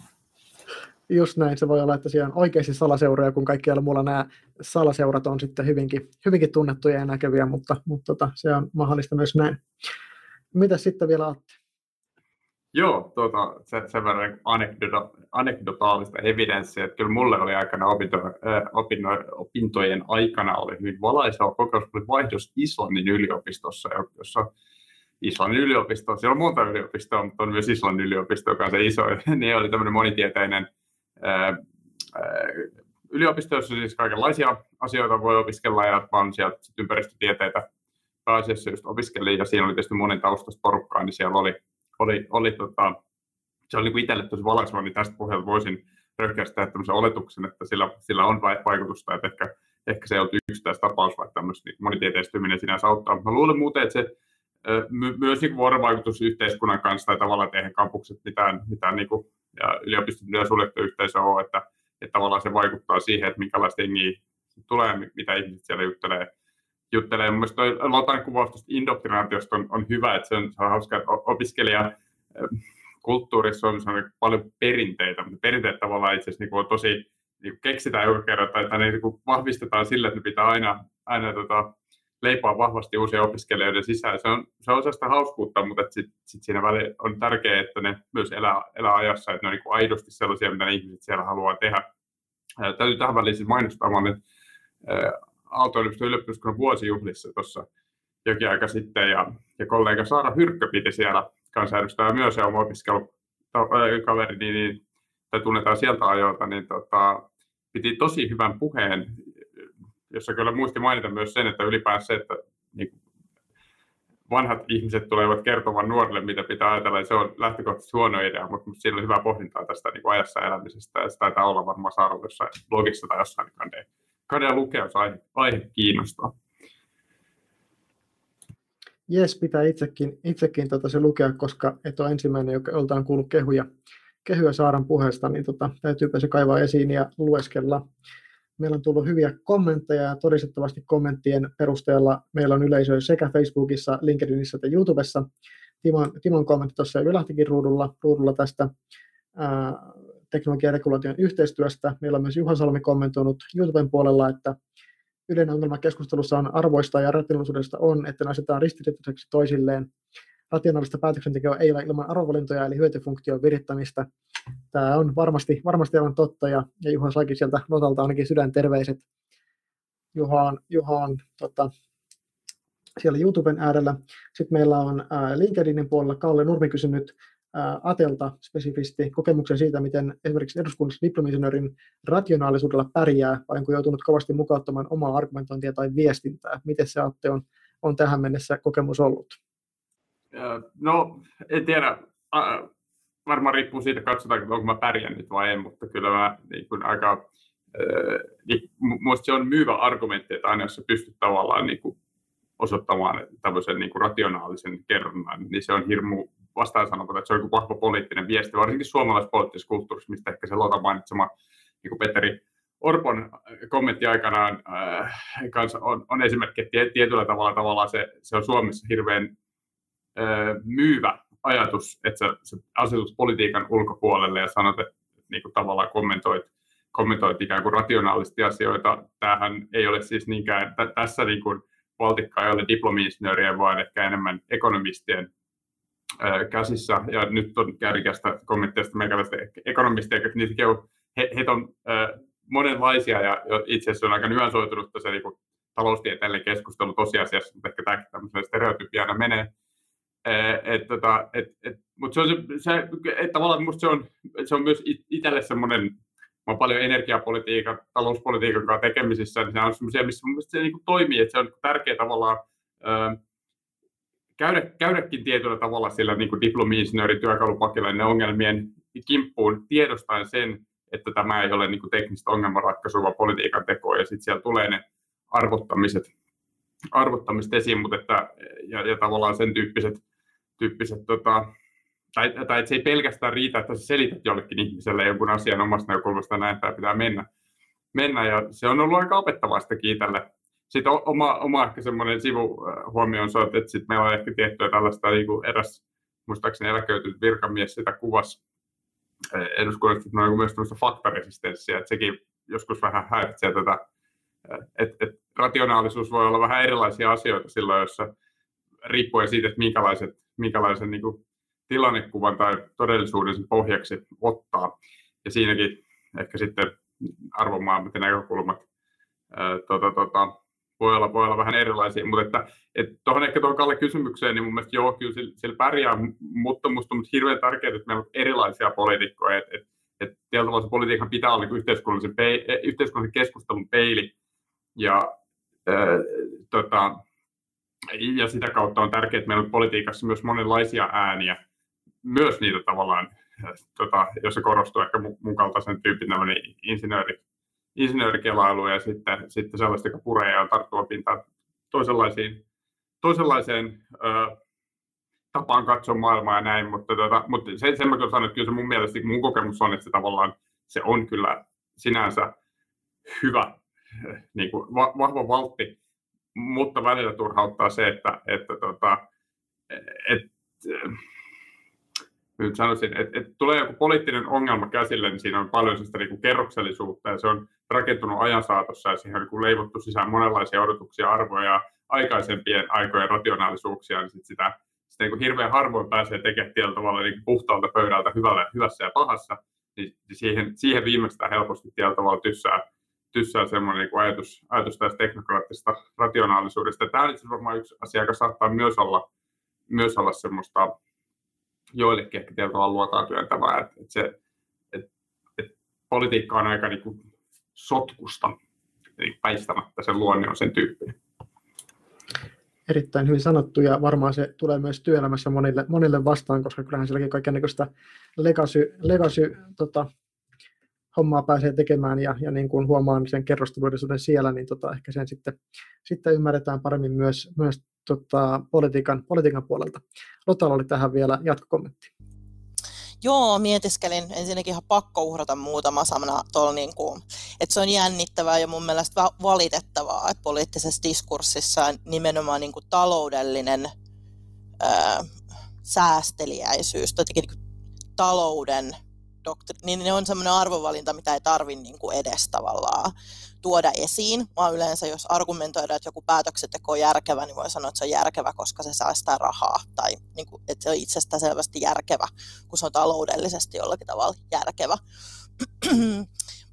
Just näin, se voi olla, että siellä on oikeasti salaseuroja, kun kaikkialla muulla nämä salaseurat on sitten hyvinkin, hyvinkin tunnettuja ja näkeviä, mutta, mutta tota, se on mahdollista myös näin. Mitäs sitten vielä Atte? Joo, tuota, se, sen verran anekdota, anekdotaalista evidenssiä, että kyllä mulle oli aikana opinto, opinto, opintojen aikana oli hyvin valaiseva kokemus, oli vaihdos Islannin yliopistossa, jossa Islannin yliopisto, siellä on monta yliopistoa, mutta on myös Islannin yliopisto, joka on se iso, niin oli tämmöinen monitieteinen ää, yliopisto, jossa siis kaikenlaisia asioita voi opiskella, ja vaan sieltä ympäristötieteitä pääasiassa just opiskelin, ja siinä oli tietysti monen taustasta porukkaa, niin siellä oli Oli, oli, tota, se oli niin kuin itselle tosi valaiseva, niin tästä pohjalta voisin röyhkäistää tämmöisen oletuksen, että sillä, sillä on vaikutusta, että ehkä, ehkä se ei ollut yksittäistapaus, vaikka tämmöistä monitieteistyminen sinänsä auttaa. Mä luulen muuten, että se my, myös niin kuin vuorovaikutus yhteiskunnan kanssa tai tavallaan, että eihän kampukset mitään, mitään niin kuin, ja yliopistot mitään suljettu yhteisö on, että, että tavallaan se vaikuttaa siihen, että minkälaista jengiä tulee, mitä ihmiset siellä juttelee. juttelee. Mun mielestä Lotan kuvaus tuosta indoktrinaatiosta on, on hyvä, että se on, se on hauska, että opiskelijakulttuurissa on, on niin paljon perinteitä, mutta perinteet tavallaan itse asiassa niin kuin on tosi, niin kuin keksitään joka kerran, tai, tai niin kuin vahvistetaan sillä, että ne pitää aina, aina tota, leipoa vahvasti uusien opiskelijoiden sisään. Se on, se on osa sitä hauskuutta, mutta sit, sit siinä välillä on tärkeää, että ne myös elää, elää ajassa, että ne on niin kuin aidosti sellaisia, mitä ne ihmiset siellä haluaa tehdä. Ää, täytyy tähän väliin siis mainostamaan, että ää, Aalto-yliopiston ylioppilaskunnan vuosijuhlissa tuossa jokin aika sitten, ja, ja kollega Saara Hyrkkö piti siellä kansanedustaja myös, ja oma opiskelukaveri, niin, niin, tai tunnetaan sieltä ajoilta, niin tota, piti tosi hyvän puheen, jossa kyllä muisti mainita myös sen, että ylipäänsä se, että niin, vanhat ihmiset tulevat kertomaan nuorille, mitä pitää ajatella, ja se on lähtökohtaisesti huono idea, mutta siinä oli hyvää pohdintaa tästä niin kuin ajassa elämisestä, ja se taitaa olla varmaan Saaralla jossain blogissa tai jossain kanteen. Kadea lukea, jos aihe, aihe kiinnostaa. Jes, pitää itsekin, itsekin tota se lukea, koska et ole ensimmäinen, joka oltaan kuullut kehuja, kehuja Saaran puheesta, niin tota, täytyypä se kaivaa esiin ja lueskella. Meillä on tullut hyviä kommentteja ja todistettavasti kommenttien perusteella meillä on yleisö sekä Facebookissa, LinkedInissä että YouTubessa. Timon, Timon kommentti tuossa ylähtikin ruudulla, ruudulla tästä. Ää, teknologiaregulaation yhteistyöstä. Meillä on myös Juha Salmi kommentoinut YouTuben puolella, että yleinen ongelma keskustelussa on arvoista ja rationaalisuudesta on, että ne asetetaan ristiriitaiseksi toisilleen. Rationaalista päätöksentekoa ei ole ilman arvovalintoja, eli hyötyfunktion virittämistä. Tämä on varmasti, varmasti aivan totta, ja, ja Juha saikin sieltä Lotalta ainakin sydänterveiset. Juha on, Juha on tota, siellä YouTuben äärellä. Sitten meillä on ää, LinkedInin puolella Kalle Nurmi kysynyt Atelta spesifisti kokemuksen siitä, miten esimerkiksi eduskunnassa diplomi-insinöörin rationaalisuudella pärjää, vai onko joutunut kovasti mukauttamaan omaa argumentointia tai viestintää? Miten se Atte on, on tähän mennessä kokemus ollut? No, en tiedä. Varmaan riippuu siitä, katsotaanko, onko mä pärjännyt vai en, mutta kyllä mä niin kuin aika, niin, musta se on myyvä argumentti, että aina jos sä pystyt tavallaan niin kuin osoittamaan tämmöisen niin kuin rationaalisen kerronnan, niin se on hirmu vastaan sanotaan, että se on joku vahva poliittinen viesti, varsinkin suomalaispoliittisessa kulttuurissa, mistä ehkä se Lotan mainitsema niin kuin Petteri Orpon kommentti aikanaan äh, kanssa on, on esimerkki, että tietyllä tavalla tavallaan se, se on Suomessa hirveän äh, myyvä ajatus, että sä asetut politiikan ulkopuolelle ja sanot, että niin kuin tavallaan kommentoit, kommentoit ikään kuin rationaalisesti asioita. Tämähän ei ole siis niinkään, t- tässä niin kuin valtikka ei ole diplomi-insinöörien, vaan ehkä enemmän ekonomistien käsissä, ja nyt on kärkästä kommentteista meikäläistä ekonomistia, että niitäkin on, he, he on äh, monenlaisia, ja itse asiassa on aika nyansoitunutta se niin kuin taloustieteellinen keskustelu tosiasiassa, mutta ehkä tämäkin tämmöisellä stereotypiana menee. Et, tota, et, et, mutta se on, se, et, tavallaan musta se on, se on myös it, itselle semmoinen, mä oon paljon energiapolitiikan, talouspolitiikan kanssa tekemisissä, niin se on semmoisia, missä mun mielestä se niin kuin toimii, että se on tärkeä tavallaan, äh, käydä, käydäkin tietyllä tavalla sillä niin kuin diplomi-insinöörityökalupakilla ne ongelmien kimppuun tiedostaen sen, että tämä ei ole niin kuin teknistä ongelmanratkaisua, vaan politiikan tekoa, ja sitten siellä tulee ne arvottamiset, arvottamiset esiin, mutta että, ja, ja tavallaan sen tyyppiset, tyyppiset tota, tai, tai että se ei pelkästään riitä, että sä selität jollekin ihmiselle jonkun asian omasta näkökulmasta, näin tämä pitää mennä. mennä, ja se on ollut aika opettavaa sitä kiitellä. Sitten oma, oma ehkä semmoinen sivuhuomio on se, että sit meillä on ehkä tiettyä tällaista, niin kuin eräs muistaakseni eläköitynyt virkamies sitä kuvasi eduskunnasta, että on myös tämmöistä faktaresistenssiä, että sekin joskus vähän häiritsee tätä, että, että rationaalisuus voi olla vähän erilaisia asioita silloin, jossa riippuen siitä, että minkälaiset, minkälaisen niin kuin tilannekuvan tai todellisuuden sen pohjaksi ottaa, ja siinäkin ehkä sitten arvomaailmat ja näkökulmat tuota, tuota, voi, olla, voi olla vähän erilaisia, mutta tuohon ehkä tuon Kalle kysymykseen, niin mun mielestä joo, kyllä sillä, sillä pärjää, mutta musta on hirveän tärkeää, että meillä on erilaisia poliitikkoja, että et, et, tietyllä tavalla se politiikan pitää olla niin yhteiskunnallisen, peili, yhteiskunnallisen keskustelun peili, ja, ää, tota, ja sitä kautta on tärkeää, että meillä on politiikassa myös monenlaisia ääniä, myös niitä tavallaan, Tota, jossa korostuu ehkä mun kaltaisen tyypin tämmöinen insinööri, insinöörikelailu ja sitten, sitten sellaista, joka puree ja tarttua pintaan toisenlaisiin, toisenlaiseen ö, tapaan katsoa maailmaa ja näin, mutta, tota, mutta sen, sen mä kyllä sanon, että kyllä se mun mielestä, mun kokemus on, että se tavallaan se on kyllä sinänsä hyvä, niin kuin va, vahva valtti, mutta välillä turhauttaa se, että, että, tota, että nyt sanoisin, että, että tulee joku poliittinen ongelma käsille, niin siinä on paljon sitä niin kuin kerroksellisuutta ja se on rakentunut ajan saatossa ja siihen on niin kuin leivottu sisään monenlaisia odotuksia, arvoja, aikaisempien aikojen rationaalisuuksia, niin sit sitä, sitä niin kuin hirveän harvoin pääsee tekemään tietyllä tavalla niin kuin puhtaalta pöydältä hyvällä, hyvässä ja pahassa, niin siihen, siihen viimeistään helposti tietyllä tavalla tyssää, tyssää semmoinen niin kuin ajatus, ajatus tästä teknokraattisesta rationaalisuudesta. Tämä on itse asiassa varmaan yksi asia, joka saattaa myös olla, myös olla semmoista joillekin ehkä tietyllä tavalla luotaan työntävää, että et et, et politiikka on aika niinku sotkusta, eli väistämättä sen luonne on sen tyyppinen. Erittäin hyvin sanottu, ja varmaan se tulee myös työelämässä monille, monille vastaan, koska kyllähän sielläkin kaikennäköistä legacy, legacy tota, hommaa pääsee tekemään, ja, ja niin kuin huomaan sen kerrostuneisuuden siellä, niin tota, ehkä sen sitten, sitten ymmärretään paremmin myös, myös Tota, politiikan, politiikan puolelta. Lotalla oli tähän vielä jatkokommentti. Joo, mietiskelin. Ensinnäkin ihan pakko uhrata muutama sana tuolla, niin kuin, että se on jännittävää ja mun mielestä valitettavaa, että poliittisessa diskurssissa nimenomaan niin kuin taloudellinen ää, säästeliäisyys, tai niin kuin talouden doktri- niin ne on semmoinen arvovalinta, mitä ei tarvitse niin kuin edes tavallaan tuoda esiin, vaan yleensä jos argumentoidaan, että joku päätöksenteko on järkevä, niin voi sanoa, että se on järkevä, koska se säästää rahaa, tai niin kuin, että se on itsestään selvästi järkevä, kun se on taloudellisesti jollakin tavalla järkevä.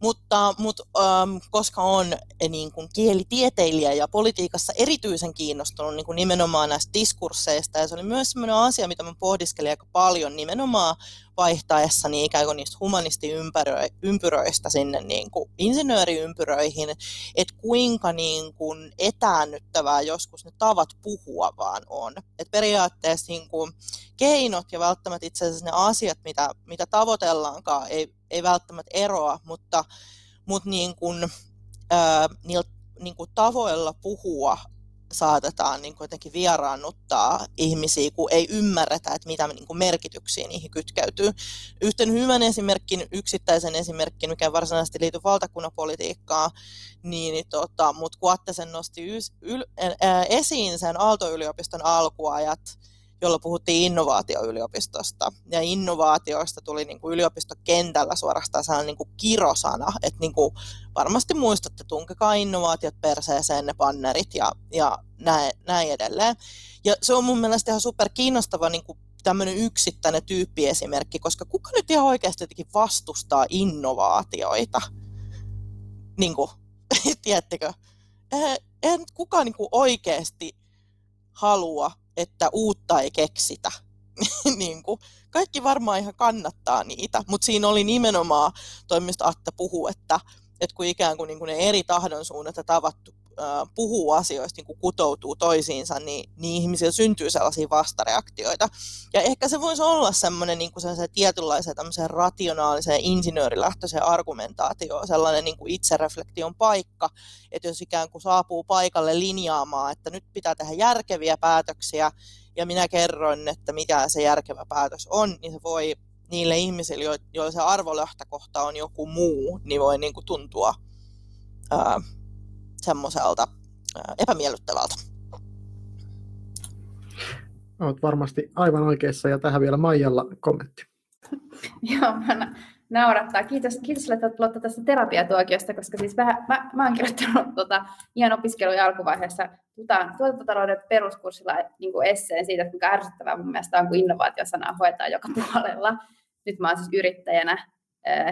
mutta, mutta ähm, koska on niin kuin kielitieteilijä ja politiikassa erityisen kiinnostunut niin kuin nimenomaan näistä diskursseista, ja se oli myös sellainen asia, mitä mä pohdiskelin aika paljon nimenomaan vaihtaessa niin ikään kuin niistä humanistiympyröistä sinne niin kuin insinööriympyröihin, että kuinka niin kuin etäännyttävää joskus ne tavat puhua vaan on. Et periaatteessa niin kuin keinot ja välttämättä itse asiassa ne asiat, mitä, mitä tavoitellaankaan, ei, ei välttämättä eroa, mutta, mutta niin kuin, ää, niil, niin kuin tavoilla puhua saatetaan niin kuin jotenkin vieraannuttaa ihmisiä, kun ei ymmärretä, että mitä niin kuin merkityksiä niihin kytkeytyy. Yhten hyvän esimerkin, yksittäisen esimerkin, mikä varsinaisesti liittyy valtakunnapolitiikkaan, niin, tota, mutta kun Atte sen nosti ys, yl, ää, esiin sen Aalto-yliopiston alkuajat, jolla puhuttiin innovaatioyliopistosta. Ja innovaatioista tuli niin kuin yliopistokentällä suorastaan sellainen niin kuin kirosana, että niin kuin varmasti muistatte, tunkekaa innovaatiot perseeseen, ne bannerit ja, ja näin, näin edelleen. Ja se on mun mielestä ihan superkiinnostava niin kuin tämmöinen yksittäinen tyyppiesimerkki, koska kuka nyt ihan oikeasti jotenkin vastustaa innovaatioita? Niin kuin, tiedättekö? Eihän kukaan niin kuin oikeasti halua, että uutta ei keksitä. niin kuin, kaikki varmaan ihan kannattaa niitä, mutta siinä oli nimenomaan, toi mistä Atte puhui, että, että kun ikään kuin, niin kuin ne eri tahdonsuunnat ja tavattu puhuu asioista, niin kun kutoutuu toisiinsa, niin, niin ihmisillä syntyy sellaisia vastareaktioita. Ja ehkä se voisi olla sellainen, niin sellainen tietynlaiseen tämmöiseen rationaaliseen insinöörilähtöiseen argumentaatioon, sellainen niin kuin itsereflektion paikka, että jos ikään kuin saapuu paikalle linjaamaan, että nyt pitää tehdä järkeviä päätöksiä, ja minä kerron, että mikä se järkevä päätös on, niin se voi niille ihmisille, joilla se arvolähtökohta on joku muu, niin voi niin kuin tuntua ää, semmoiselta epämiellyttävältä. Olet varmasti aivan oikeassa, ja tähän vielä Maijalla kommentti. Joo, mä naurattaa. Kiitos, kiitos Lotta tästä terapiatuokiosta, koska siis vähän, mä, mä oon kirjoittanut tota, ihan opiskelujen alkuvaiheessa tuotantotalouden peruskurssilla niin kuin esseen siitä, että kuinka ärsyttävää mun mielestä on, kun innovaatiosanaa hoetaan joka puolella. Nyt mä oon siis yrittäjänä.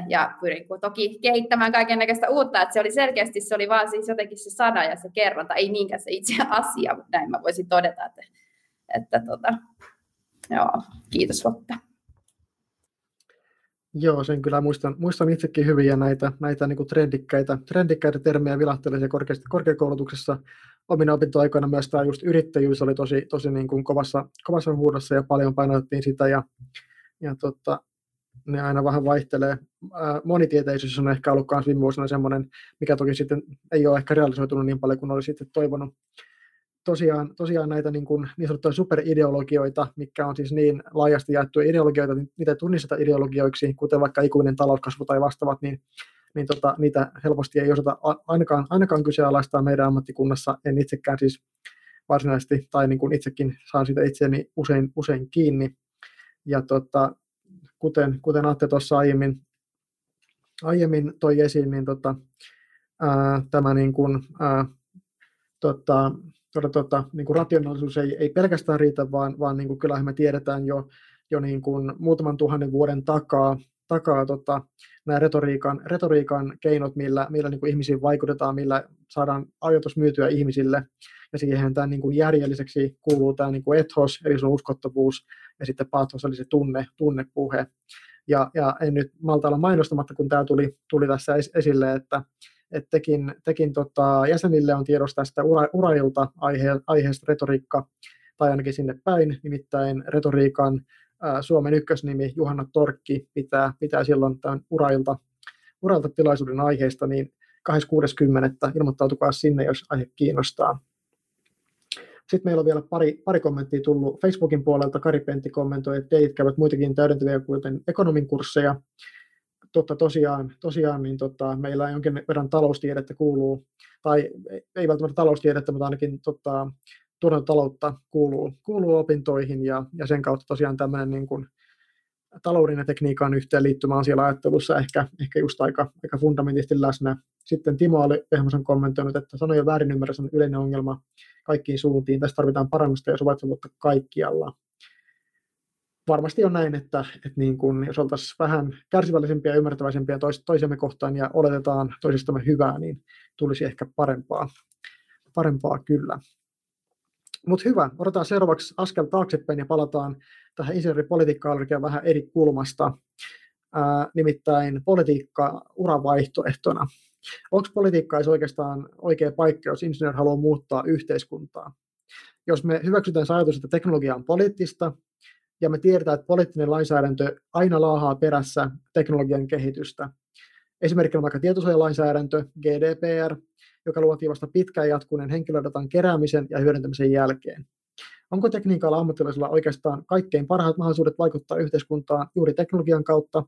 Ja pyrin toki kehittämään kaikennäköistä uutta, että se oli selkeästi, se oli vaan siis jotenkin se sana ja se kerronta, ei niinkään se itse asia, mutta näin mä voisin todeta, että, että tota, joo, kiitos Lotta. Joo, sen kyllä muistan, muistan itsekin hyvin, ja näitä, näitä niin kuin trendikkäitä, trendikkäitä termejä vilahtelee korkeakoulutuksessa. Omina opintoaikoina myös tämä just yrittäjyys oli tosi, tosi niin kuin kovassa, kovassa huudossa, ja paljon painotettiin sitä, ja, ja tota, ne aina vähän vaihtelee. Monitieteisyys on ehkä ollut myös viime vuosina semmoinen, mikä toki sitten ei ole ehkä realisoitunut niin paljon kuin olisi sitten toivonut. Tosiaan, tosiaan näitä niin, kuin, niin sanottuja superideologioita, mitkä on siis niin laajasti jaettuja ideologioita, niin niitä tunnistetaan ideologioiksi, kuten vaikka ikuinen talouskasvu tai vastaavat, niin, niin tota, niitä helposti ei osata ainakaan, ainakaan kyseenalaistaa meidän ammattikunnassa. En itsekään siis varsinaisesti, tai niin kuin itsekin saan sitä itseäni usein, usein kiinni. Ja tota, Kuten, kuten Atte tuossa aiemmin, aiemmin toi esiin, niin tota, ää, tämä niin kuin, ää, tota, tota, tota, niin kuin rationaalisuus ei, ei pelkästään riitä, vaan, vaan niin kuin kyllähän me tiedetään jo, jo niin kuin muutaman tuhannen vuoden takaa, takaa tota, nämä retoriikan, retoriikan keinot, millä, millä niin kuin ihmisiin vaikutetaan, millä saadaan ajatus myytyä ihmisille. Ja siihen tämän niin kuin järjelliseksi kuuluu tämä niin kuin ethos, eli sun uskottavuus, ja sitten pathos, eli se tunne, tunnepuhe. Ja, ja en nyt malta olla mainostamatta, kun tämä tuli, tuli tässä esille, että et tekin, tekin tota, jäsenille on tiedossa tästä ura, urailta aihe, aiheesta retoriikka, tai ainakin sinne päin, nimittäin retoriikan ä, Suomen ykkösnimi Juhana Torkki pitää, pitää silloin tämän urailta, urailta tilaisuuden aiheesta, niin kahdeskymmenes kuudetta ilmoittautukaa sinne, jos aihe kiinnostaa. Sitten meillä on vielä pari, pari kommenttia tullut Facebookin puolelta. Kari Pentti kommentoi, että teidät käyvät muitakin täydentäviä kuten ekonomin kursseja. Totta tosiaan, tosiaan niin tota, meillä jonkin verran taloustiedettä kuuluu, tai ei välttämättä taloustiedettä, mutta ainakin tota, tuotantotaloutta kuuluu, kuuluu opintoihin, ja, ja sen kautta tosiaan tämmöinen niin kuin talouden ja tekniikan yhteenliittymä on siellä ajattelussa ehkä, ehkä just aika, aika fundamentisti läsnä. Sitten Timo oli Pehmosen kommentoinut, että sanojen väärinymmärrys on yleinen ongelma kaikkiin suuntiin. Tässä tarvitaan parannusta ja suvaitsevuutta kaikkialla. Varmasti on näin, että, että niin kun, jos oltaisiin vähän kärsivällisempiä ja ymmärtäväisempiä tois, toisemme kohtaan ja oletetaan toisistamme hyvää, niin tulisi ehkä parempaa, parempaa kyllä. Mutta hyvä, otetaan seuraavaksi askel taaksepäin ja palataan tähän insinööripolitiikka-allergiaan vähän eri kulmasta, ää, nimittäin politiikka uravaihtoehtona. Onko politiikka oikeastaan oikea paikka, jos insinööri haluaa muuttaa yhteiskuntaa? Jos me hyväksytään se ajatus, että teknologia on poliittista, ja me tiedetään, että poliittinen lainsäädäntö aina laahaa perässä teknologian kehitystä. Esimerkiksi vaikka tietosuojalainsäädäntö, G D P R, joka luotiin vasta pitkään jatkuneen henkilödatan keräämisen ja hyödyntämisen jälkeen. Onko tekniikalla ammattilaisilla oikeastaan kaikkein parhaat mahdollisuudet vaikuttaa yhteiskuntaan juuri teknologian kautta,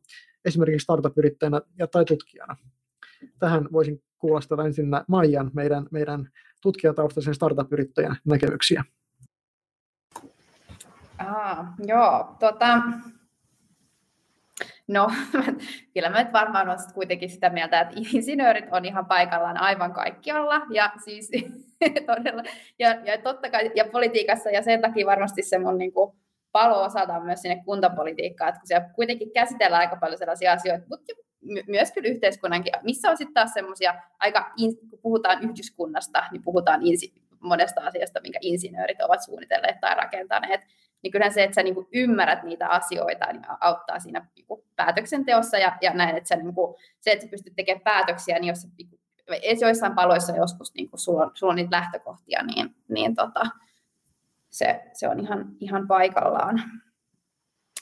esimerkiksi startup-yrittäjänä ja tai tutkijana? Tähän voisin kuulostaa ensin Maijan, meidän, meidän tutkijataustaisen startup-yrittäjän näkemyksiä. Ah, joo, tota... No, kyllä mä nyt varmaan olen kuitenkin sitä mieltä, että insinöörit on ihan paikallaan aivan kaikkialla, ja siis todella, ja, ja totta kai, ja politiikassa, ja sen takia varmasti se mun niin kuin palo osaltaan myös sinne kuntapolitiikkaan, että kun siellä kuitenkin käsitellään aika paljon sellaisia asioita, mutta myös kyllä yhteiskunnankin, missä on sitten taas semmoisia, aika, kun puhutaan yhdyskunnasta, niin puhutaan insi, monesta asiasta, minkä insinöörit ovat suunnitelleet tai rakentaneet, niin kyllähän se, että sä niin kuin ymmärrät niitä asioita, niin auttaa siinä niin kuin päätöksenteossa ja, ja näin, että sä, niin kuin, se, että sä pystyt tekemään päätöksiä, niin jos sä, niin kuin, joissain paloissa joskus niin kuin sulla, on, sulla on niitä lähtökohtia, niin, niin tota, se, se on ihan, ihan paikallaan.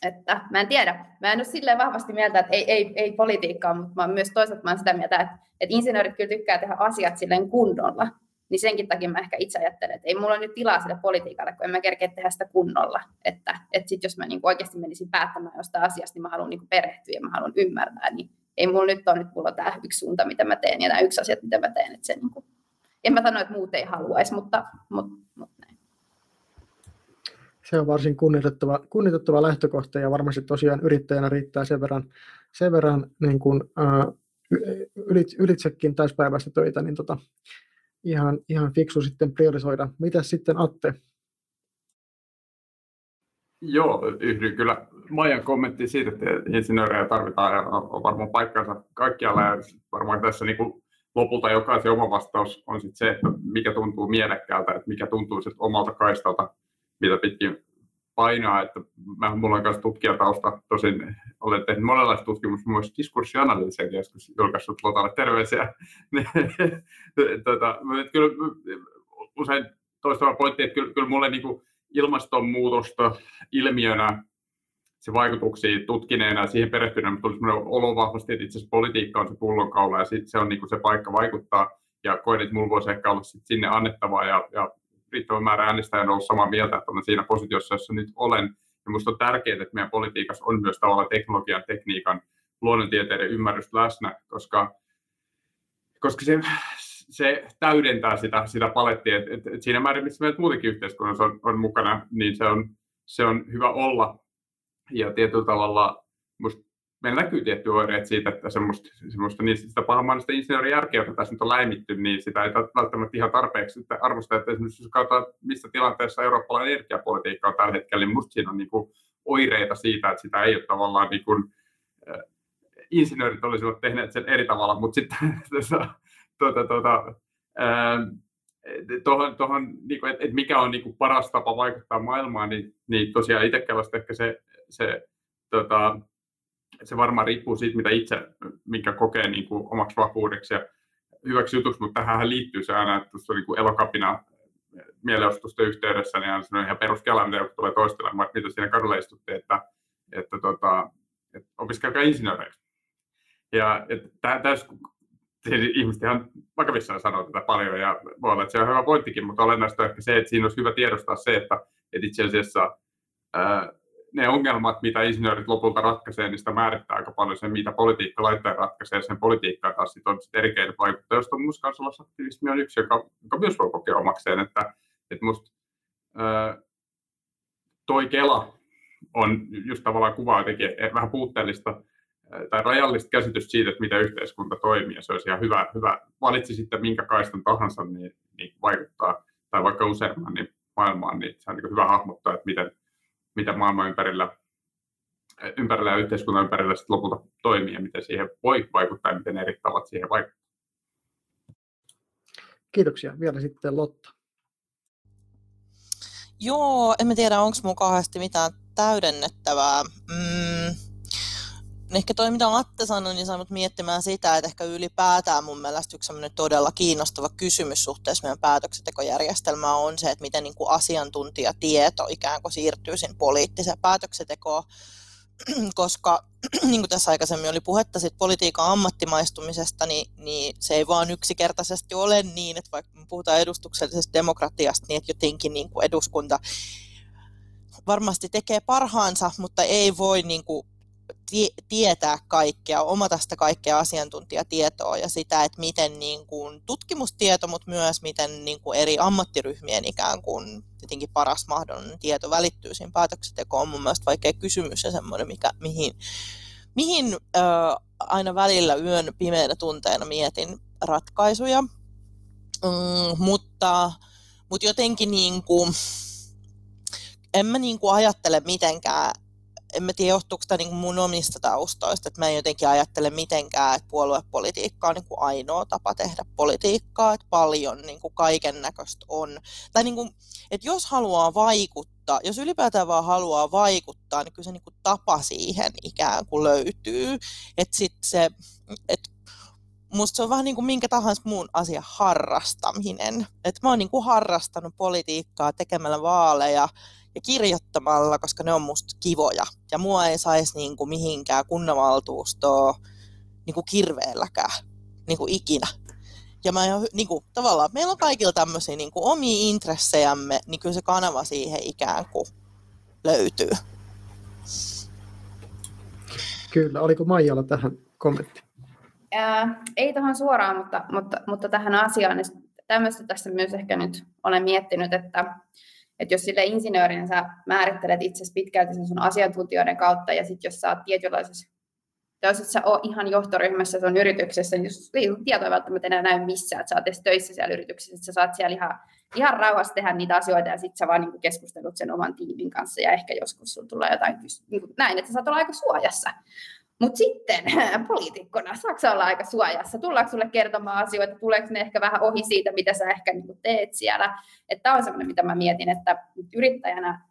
Että mä en tiedä. Mä en ole silleen vahvasti mieltä, että ei, ei, ei politiikkaa, mutta mä oon myös toisaalta sitä mieltä, että, että insinöörit kyllä tykkää tehdä asiat silleen kunnolla. Niin senkin takia mä ehkä itse ajattelen, että ei mulla nyt tilaa sille politiikalle, kun en mä kerkeä tehdä sitä kunnolla. Että, että sit jos mä niin oikeasti menisin päättämään jostain asiasta, niin mä haluan niin perehtyä ja mä haluan ymmärtää. Niin ei mulla nyt ole, nyt mulla on tämä yksi suunta, mitä mä teen ja nämä yksi asiat, mitä mä teen. Että se niin kuin, en mä sano, että muut ei haluaisi, mutta, mutta, mutta näin. Se on varsin kunnioitettava, kunnioitettava lähtökohta ja varmasti tosiaan yrittäjänä riittää sen verran, sen verran niin kuin, uh, ylitsekin täyspäiväistä töitä, niin tota, ihan, ihan fiksu sitten priorisoida. Mitäs sitten Atte? Joo, yhdyn kyllä Maijan kommenttiin siitä, että insinöörejä tarvitaan ja on varmaan paikkansa kaikkialla ja varmaan tässä niin kuin lopulta jokaisen oma vastaus on sitten se, että mikä tuntuu mielekkäältä, että mikä tuntuu sitten omalta kaistalta, mitä pitkin painaa, että mä, mulla on myös tutkijatausta, tosin olen tehnyt monenlaista tutkimusta, myös diskurssianalyysiäkin joskus julkaissut Lotalle terveisiä. tota, mä nyt kyllä usein toistava pointti, että kyllä, kyllä mulle niin kuin ilmastonmuutosta ilmiönä, se vaikutuksia tutkineena ja siihen perehtyneenä tuli sellainen olo vahvasti, että itse asiassa politiikka on se pullonkaula ja sit se on niin kuin se paikka vaikuttaa ja koen, että mulla voisi ehkä olla sit sinne annettavaa ja, ja riittävän määrä äänestäjä on ollut samaa mieltä, että olen siinä positiossa, jossa nyt olen. Ja minusta on tärkeää, että meidän politiikassa on myös tavallaan teknologian, tekniikan, luonnontieteiden ymmärrys läsnä, koska, koska se, se täydentää sitä, sitä palettia. Et, et, et siinä määrin, missä meillä muutenkin yhteiskunnassa on, on mukana, niin se on, se on hyvä olla. Ja tietyllä tavalla minusta meillä näkyy tiettyjä oireita siitä, että semmoista, semmoista niin sitä pahamallista insinöörijärkeä, jota tässä nyt on läimitty, niin sitä ei välttämättä ihan tarpeeksi että arvostaa, että esimerkiksi jos katsotaan, missä tilanteessa eurooppalainen energiapolitiikka on tällä hetkellä, niin musta siinä on niin kuin oireita siitä, että sitä ei ole tavallaan niin kuin, äh, insinöörit olisivat tehneet sen eri tavalla, mutta sitten tuota, tuota, äh, tuohon, tuohon niin kuin, että et mikä on niin kuin paras tapa vaikuttaa maailmaan, niin, niin tosiaan itsekään vasta ehkä se, se tota, se varmaan riippuu siitä, mitä itse, mikä kokee niin kuin omaksi vakuudeksi ja hyväksi jutuksi, mutta tähän liittyy se aina, että tuossa niin Elokapina mielenostusten yhteydessä, niin aina ihan peruskela, mitä tulee toistelemaan, että mitä siinä kadulla istuttiin, että, että, tota, että opiskelkaa insinööreiksi. Ja tässä ihmiset ihan vakavissaan sanoo tätä paljon ja voi olla, että se on hyvä pointtikin, mutta olennaista on ehkä se, että siinä olisi hyvä tiedostaa se, että, että itse asiassa ää, ne ongelmat, mitä insinöörit lopulta ratkaisee, niistä määrittää aika paljon sen, mitä politiikka laittaa ratkaisee. Sen politiikkaa taas sit on sit eri keinot vaikuttaa, josta musta kansalaisaktivismi on yksi, joka, joka myös voi kokea omakseen. Että, et musta äh, toi Kela on just tavallaan kuvaa jotenkin vähän puutteellista äh, tai rajallista käsitystä siitä, että miten yhteiskunta toimii. Ja se olisi ihan hyvä, hyvä. Valitsi sitten minkä kaistan tahansa, niin, niin vaikuttaa, tai vaikka useamman niin maailmaan, niin se on niin hyvä hahmottaa, että miten mitä maailman ympärillä, ympärillä ja yhteiskunnan ympärillä sitten lopulta toimii ja miten siihen voi vaikuttaa ja miten eri tavat siihen vaikuttaa. Kiitoksia. Vielä sitten Lotta. Joo, en mä tiedä, onko mun kauheasti mitään täydennettävää. Mm, ehkä toi, mitä Atte sanoi, niin sai mut miettimään sitä, että ehkä ylipäätään mun mielestä yksi sellainen todella kiinnostava kysymys suhteessa meidän päätöksentekojärjestelmään on se, että miten niin kuin asiantuntijatieto ikään kuin siirtyy sinne poliittiseen päätöksentekoon, koska niin kuin tässä aikaisemmin oli puhetta siitä politiikan ammattimaistumisesta, niin, niin se ei vaan yksinkertaisesti ole niin, että vaikka me puhutaan edustuksellisesta demokratiasta, niin että jotenkin niin kuin eduskunta varmasti tekee parhaansa, mutta ei voi niin kuin tietää kaikkea, omata sitä kaikkea asiantuntijatietoa ja sitä, että miten niin kuin tutkimustieto, mutta myös miten niin kuin eri ammattiryhmien ikään kuin jotenkin paras mahdollinen tieto välittyy siinä päätöksentekoon, on mun mielestä vaikea kysymys ja semmoinen, mikä, mihin, mihin ö, aina välillä yön pimeänä tunteena mietin ratkaisuja, mm, mutta, mutta jotenkin niin kuin, en mä niin kuin ajattele mitenkään. En mä tiedä, johtuuko sitä niin kuin mun omista taustoista, että mä en jotenkin ajattele mitenkään, että puoluepolitiikka on niin kuin ainoa tapa tehdä politiikkaa, että paljon niin kuin kaiken näköistä on. Tai niin kuin, että jos haluaa vaikuttaa, mutta jos ylipäätään vaan haluaa vaikuttaa, niin kyllä se niin kuin tapa siihen ikään kuin löytyy. Että sit se, et musta se on vähän niin kuin minkä tahansa muun asian harrastaminen. Että mä oon niin kuin harrastanut politiikkaa tekemällä vaaleja ja kirjoittamalla, koska ne on musta kivoja. Ja mua ei saisi niin kuin mihinkään kunnanvaltuustoa niin kuin kirveelläkään niin kuin ikinä. Ja mä, niin kuin, tavallaan meillä on kaikilla tämmöisiä niin kuin omia intressejämme, niin kyllä se kanava siihen ikään kuin löytyy. Kyllä, oliko Maijalla tähän kommentti? Ää, ei tuohon suoraan, mutta, mutta, mutta tähän asiaan. Tämmöistä tässä myös ehkä nyt olen miettinyt, että, että jos sille insinöörinä sä määrittelet itsesi pitkälti sen sun asiantuntijoiden kautta, ja sitten jos sä oot tietynlaisessa, jos et sä ole ihan johtoryhmässä sun yrityksessä, niin tietoa ei välttämättä enää näy missään, että sä oot edes töissä siellä yrityksessä, että sä saat siellä ihan, ihan rauhassa tehdä niitä asioita, ja sit sä vaan niinku keskustelut sen oman tiimin kanssa, ja ehkä joskus sun tulee jotain niinku näin, että sä saat olla aika suojassa. Mutta sitten poliitikkona, saako sä olla aika suojassa? Tullaanko sulle kertomaan asioita? Tuleeko ne ehkä vähän ohi siitä, mitä sä ehkä niinku teet siellä? Tämä on semmoinen, mitä mä mietin, että yrittäjänä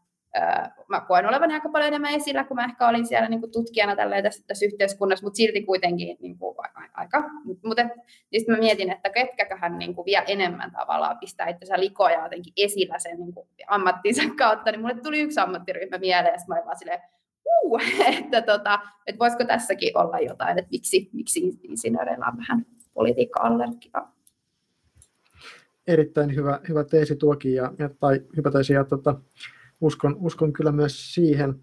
mä koen olevani aika paljon enemmän esillä, kun mä ehkä olin siellä niin kuin tutkijana tässä, tässä yhteiskunnassa, mutta silti kuitenkin niin kuin aika. Mutta siis mä mietin, että ketkäköhän niin kuin vielä enemmän tavallaan pistää itsensä likoja jotenkin esillä sen niin kuin ammattinsa kautta, niin mulle tuli yksi ammattiryhmä mieleen, ja mä olin vaan silleen, uh, että, tota, että voisiko tässäkin olla jotain, että miksi, miksi insinööreillä on vähän politiikka-allergiaa. Erittäin hyvä, hyvä teesi tuokin, ja, tai hypätäisi ja tota... Uskon, uskon kyllä myös siihen.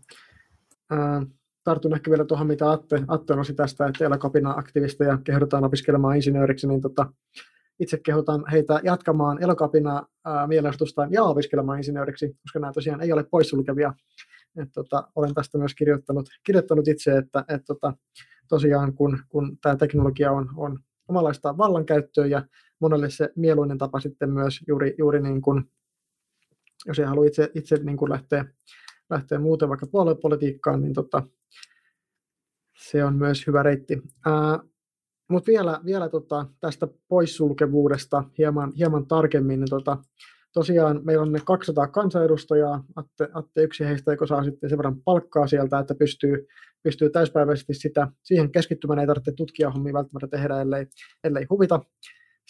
Ää, tartun ehkä vielä tuohon, mitä Atte, Atte nosi tästä, että Elokapina aktivisteja kehotetaan opiskelemaan insinööriksi, niin tota, itse kehotan heitä jatkamaan Elokapina mielenostustaan ja opiskelemaan insinööriksi, koska nämä tosiaan ei ole poissulkevia. Et, tota, olen tästä myös kirjoittanut, kirjoittanut itse, että et, tota, tosiaan kun, kun tämä teknologia on, on omanlaistaan vallankäyttöä ja monelle se mieluinen tapa sitten myös juuri, juuri niin kuin jos ei halua itse, itse niin kuin lähteä, lähteä muuten vaikka puoluepolitiikkaan, niin tota, se on myös hyvä reitti. Mutta vielä, vielä tota, tästä poissulkevuudesta hieman, hieman tarkemmin. Niin tota, tosiaan meillä on ne kaksisataa kansanedustajaa. Atte, Atte yksi heistä, joka saa sitten sen verran palkkaa sieltä, että pystyy, pystyy täyspäiväisesti sitä, siihen keskittymään. Ei tarvitse tutkijahommia välttämättä tehdä, ellei, ellei huvita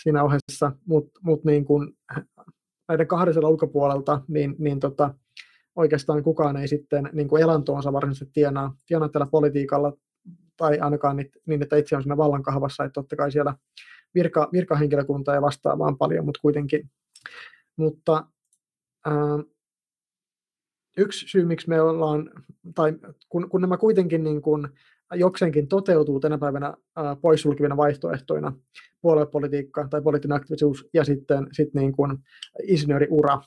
siinä ohessa. Mut, mut niin kuin, näiden kahdella ulkopuolelta, niin, niin tota, oikeastaan kukaan ei sitten niin kuin elantoonsa varsinaisesti tienaa, tienaa tällä politiikalla, tai ainakaan niin, että itse on siinä vallankahvassa, että totta kai siellä virka, virkahenkilökuntaa ja vastaavaan paljon, mutta kuitenkin. Mutta ää, yksi syy, miksi me ollaan, tai kun, kun nämä kuitenkin niin kuin jokseenkin toteutuu tänä päivänä ää, poissulkivina vaihtoehtoina, puoluepolitiikka tai poliittinen aktiivisuus ja sitten sit niin kuin insinööriura.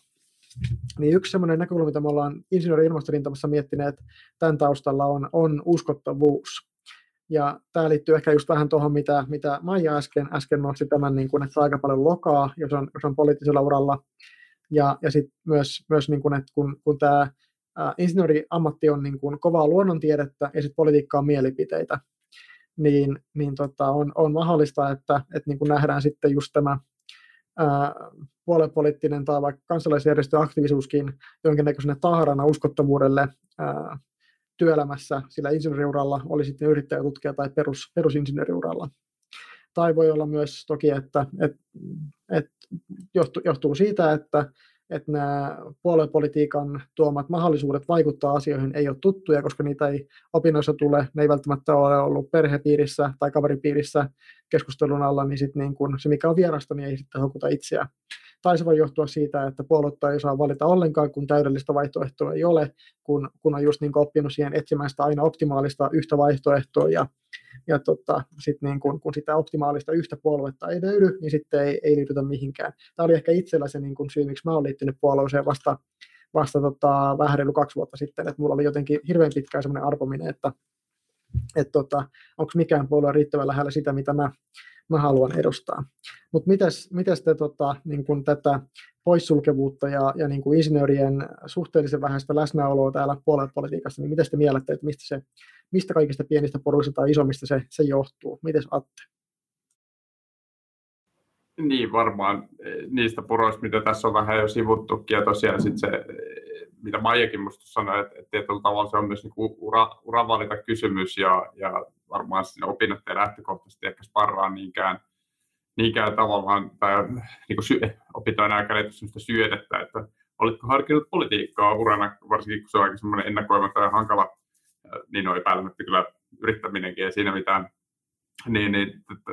Niin yksi semmoinen näkökulma, mitä me ollaan insinöörien ilmastorintamassa miettineet tämän taustalla on, on uskottavuus. Ja tämä liittyy ehkä just vähän tuohon, mitä, mitä Maija äsken, äsken nosti tämän, niin kuin, että saa aika paljon lokaa, jos on, jos on poliittisella uralla. Ja, ja sitten myös, myös niin kuin, että kun, kun tämä insinööriammatti on niin kuin kovaa luonnontiedettä ja sitten politiikkaa mielipiteitä, niin, niin tota, on, on mahdollista, että, että niin kuin nähdään sitten just tämä ää, puoluepoliittinen tai vaikka kansalaisjärjestöaktiivisuuskin jonkinnäköisenä taharana uskottavuudelle ää, työelämässä, sillä insinööriuralla oli sitten yrittäjätutkija tai perus, perusinsinööriuralla. Tai voi olla myös toki, että et, et johtuu, johtuu siitä, että että nämä puoluepolitiikan tuomat mahdollisuudet vaikuttaa asioihin ei ole tuttuja, koska niitä ei opinnoissa tule, ne ei välttämättä ole ollut perhepiirissä tai kaveripiirissä keskustelun alla, niin, sit niin kun se mikä on vierasta, niin ei sitten houkuta itseään. Tai se voi johtua siitä, että puoluetta ei saa valita ollenkaan, kun täydellistä vaihtoehtoa ei ole, kun, kun on just niin oppinut siihen etsimään sitä aina optimaalista yhtä vaihtoehtoa, ja, ja tota, sit niin kun, kun sitä optimaalista yhtä puoluetta ei löydy, niin sitten ei, ei liitytä mihinkään. Tämä oli ehkä itsellä se niin kun syy, miksi mä olen liittynyt puolueeseen vasta, vasta tota, vähän reilu kaksi vuotta sitten, että mulla oli jotenkin hirveän pitkään semmoinen arpominen, että et tota, onko mikään puolue riittävän lähellä sitä, mitä mä Mä haluan edustaa. Mutta mitäs te tota, niin kun tätä poissulkevuutta ja, ja niin kun insinöörien suhteellisen vähäistä läsnäoloa täällä puoluepolitiikassa, niin miten te mielette, että mistä, se, mistä kaikista pienistä poruista tai isommista se, se johtuu? Mites Atte? Niin varmaan niistä poroista, mitä tässä on vähän jo sivuttukin, ja tosiaan sit se mitä Maijakin minusta sanoi, että tietyllä tavalla se on myös niinku ura, uravalinta kysymys ja, ja varmaan siinä opinnot ei lähtökohtaisesti ehkä sparraa niinkään, niinkään tavallaan tai niinku opintojen aikana ei ole sellaista syötettä, että olitko harkinnut politiikkaa urana, varsinkin kun se on aika semmoinen ennakoiva tai hankala, niin on epäilemättä kyllä yrittäminenkin ei siinä mitään, niin, niin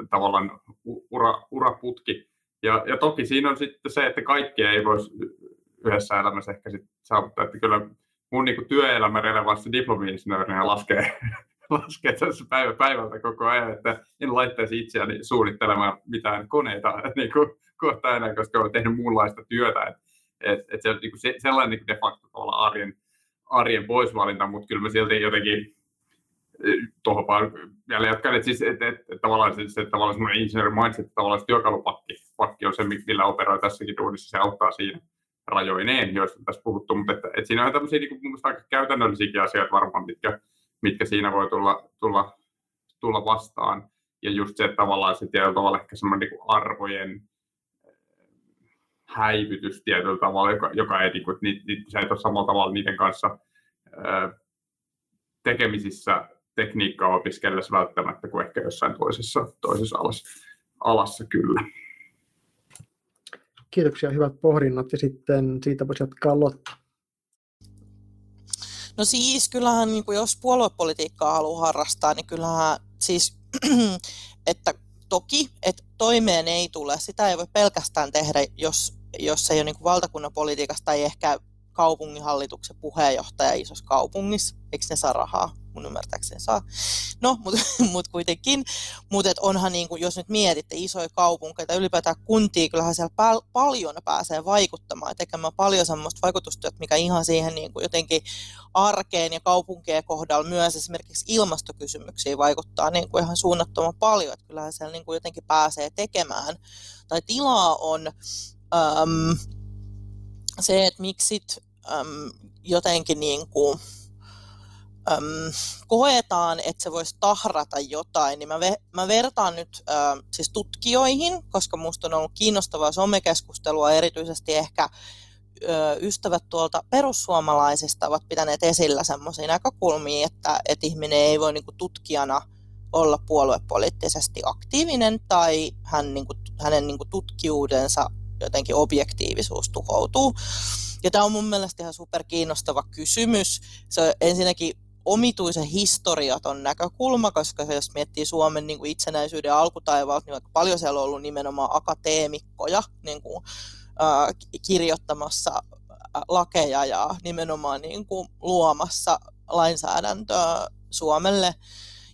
tavallaan ura, uraputki. Ja, ja toki siinä on sitten se, että kaikkea ei voisi yhdessä elämässä ehkä sitten saavuttaa, että kyllä mun niin kuin työelämä relevanssi diplomi-insinöörinä laskee, laskee tässä päivä päivältä koko ajan, että en laittaisi itseäni suunnittelemaan mitään koneita niin kuin kohta enää, koska olen tehnyt muunlaista työtä, että et, et se on niin kuin se, sellainen de facto olla arjen, arjen poisvalinta, mutta kyllä mä silti jotenkin tuohon vaan vielä jatkan, että siis, et, et, et, tavallaan se, se tavallaan semmoinen insinööri mindset, että tavallaan se työkalupakki pakki on se, millä operoi tässäkin duunissa, se auttaa siinä rajoineen, joista on tässä puhuttu, mutta että, et siinä on tämmöisiä niin kuin, mun mielestä aika käytännöllisiäkin asioita varmaan, mitkä, mitkä siinä voi tulla, tulla, tulla vastaan. Ja just se, että tavallaan se tietyllä tavalla ehkä semmoinen niin kuin arvojen häivytys tietyllä tavalla, joka, joka ei, niin kuin, ni, ni, sä et ole samalla tavalla niiden kanssa ää, tekemisissä tekniikkaa opiskellessa välttämättä kuin ehkä jossain toisessa, toisessa alassa, alassa kyllä. Kiitoksia, hyvät pohdinnat, ja sitten siitä voisi jatkaa Lotta. No siis kyllähän, niin kuin jos puoluepolitiikkaa haluaa harrastaa, niin kyllähän siis, että toki, että toimeen ei tule, sitä ei voi pelkästään tehdä, jos, jos ei ole niin kuin valtakunnan politiikasta tai ehkä kaupunginhallituksen puheenjohtaja isossa kaupungissa. Eikö ne saa rahaa? Mun ymmärtääkseni saa. No, mutta mut kuitenkin. Mutta onhan, niin kun, jos nyt mietitte isoja kaupunkeja tai ylipäätään kuntia, kyllähän siellä pal- paljon pääsee vaikuttamaan ja tekemään paljon semmoista vaikutustyötä, mikä ihan siihen niin kun jotenkin arkeen ja kaupunkien kohdalla myös esimerkiksi ilmastokysymyksiin vaikuttaa niin kun ihan suunnattoman paljon. Et kyllähän siellä niin kun jotenkin pääsee tekemään. Tai tilaa on äm, se, että miksi sit, äm, jotenkin niin kun, Öm, koetaan, että se voisi tahrata jotain, niin mä, ve, mä vertaan nyt ö, siis tutkijoihin, koska musta on ollut kiinnostavaa somekeskustelua, erityisesti ehkä ö, ystävät tuolta perussuomalaisista ovat pitäneet esillä semmoisia näkökulmia, että et ihminen ei voi niinku tutkijana olla puoluepoliittisesti aktiivinen tai hän, niinku, hänen niinku tutkijuudensa jotenkin objektiivisuus tuhoutuu. Ja tämä on mun mielestä ihan superkiinnostava kysymys. Se on ensinnäkin omituisen historiaton näkökulma, koska se, jos miettii Suomen niin kuin itsenäisyyden alkutaivalta, niin aika paljon siellä on ollut nimenomaan akateemikkoja niin kuin, äh, kirjoittamassa lakeja ja nimenomaan niin kuin, luomassa lainsäädäntöä Suomelle.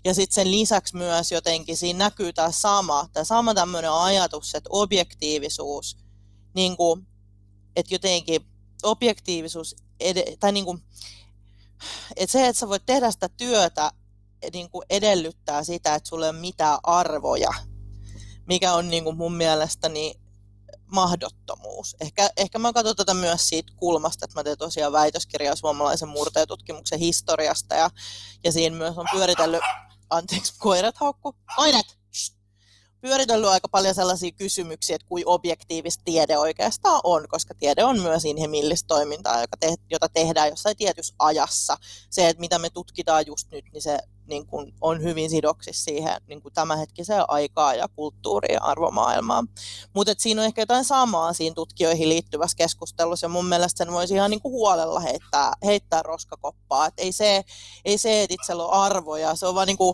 Ja sitten sen lisäksi myös jotenkin siinä näkyy tämä sama, tämä sama tämmöinen ajatus, että objektiivisuus, niin kuin, että jotenkin objektiivisuus, ed- tai niin kuin, että se, että sä voit tehdä sitä työtä, niin kuin edellyttää sitä, että sulla ei ole mitään arvoja, mikä on niin kuin mun mielestäni mahdottomuus. Ehkä, ehkä mä katson tätä myös siitä kulmasta, että mä teen tosiaan väitöskirjaa suomalaisen murteetutkimuksen historiasta, ja, ja siinä myös on pyöritellyt, anteeksi, koirat haukku, koirat! pyöritellyt aika paljon sellaisia kysymyksiä, että kuin objektiivista tiede oikeastaan on, koska tiede on myös inhimillistä toimintaa, joka te, jota tehdään jossain tietyssä ajassa. Se, että mitä me tutkitaan just nyt, niin se niin kuin on hyvin sidoksissa siihen niin kuin tämänhetkiseen aikaan ja kulttuuriin ja arvomaailmaan. Mutta siinä on ehkä jotain samaa siinä tutkijoihin liittyvässä keskustelussa, ja mun mielestä sen voisi ihan niin kuin huolella heittää, heittää roskakoppaa. Et ei se, ei se, että itsellä on arvoja, se on vaan niin kuin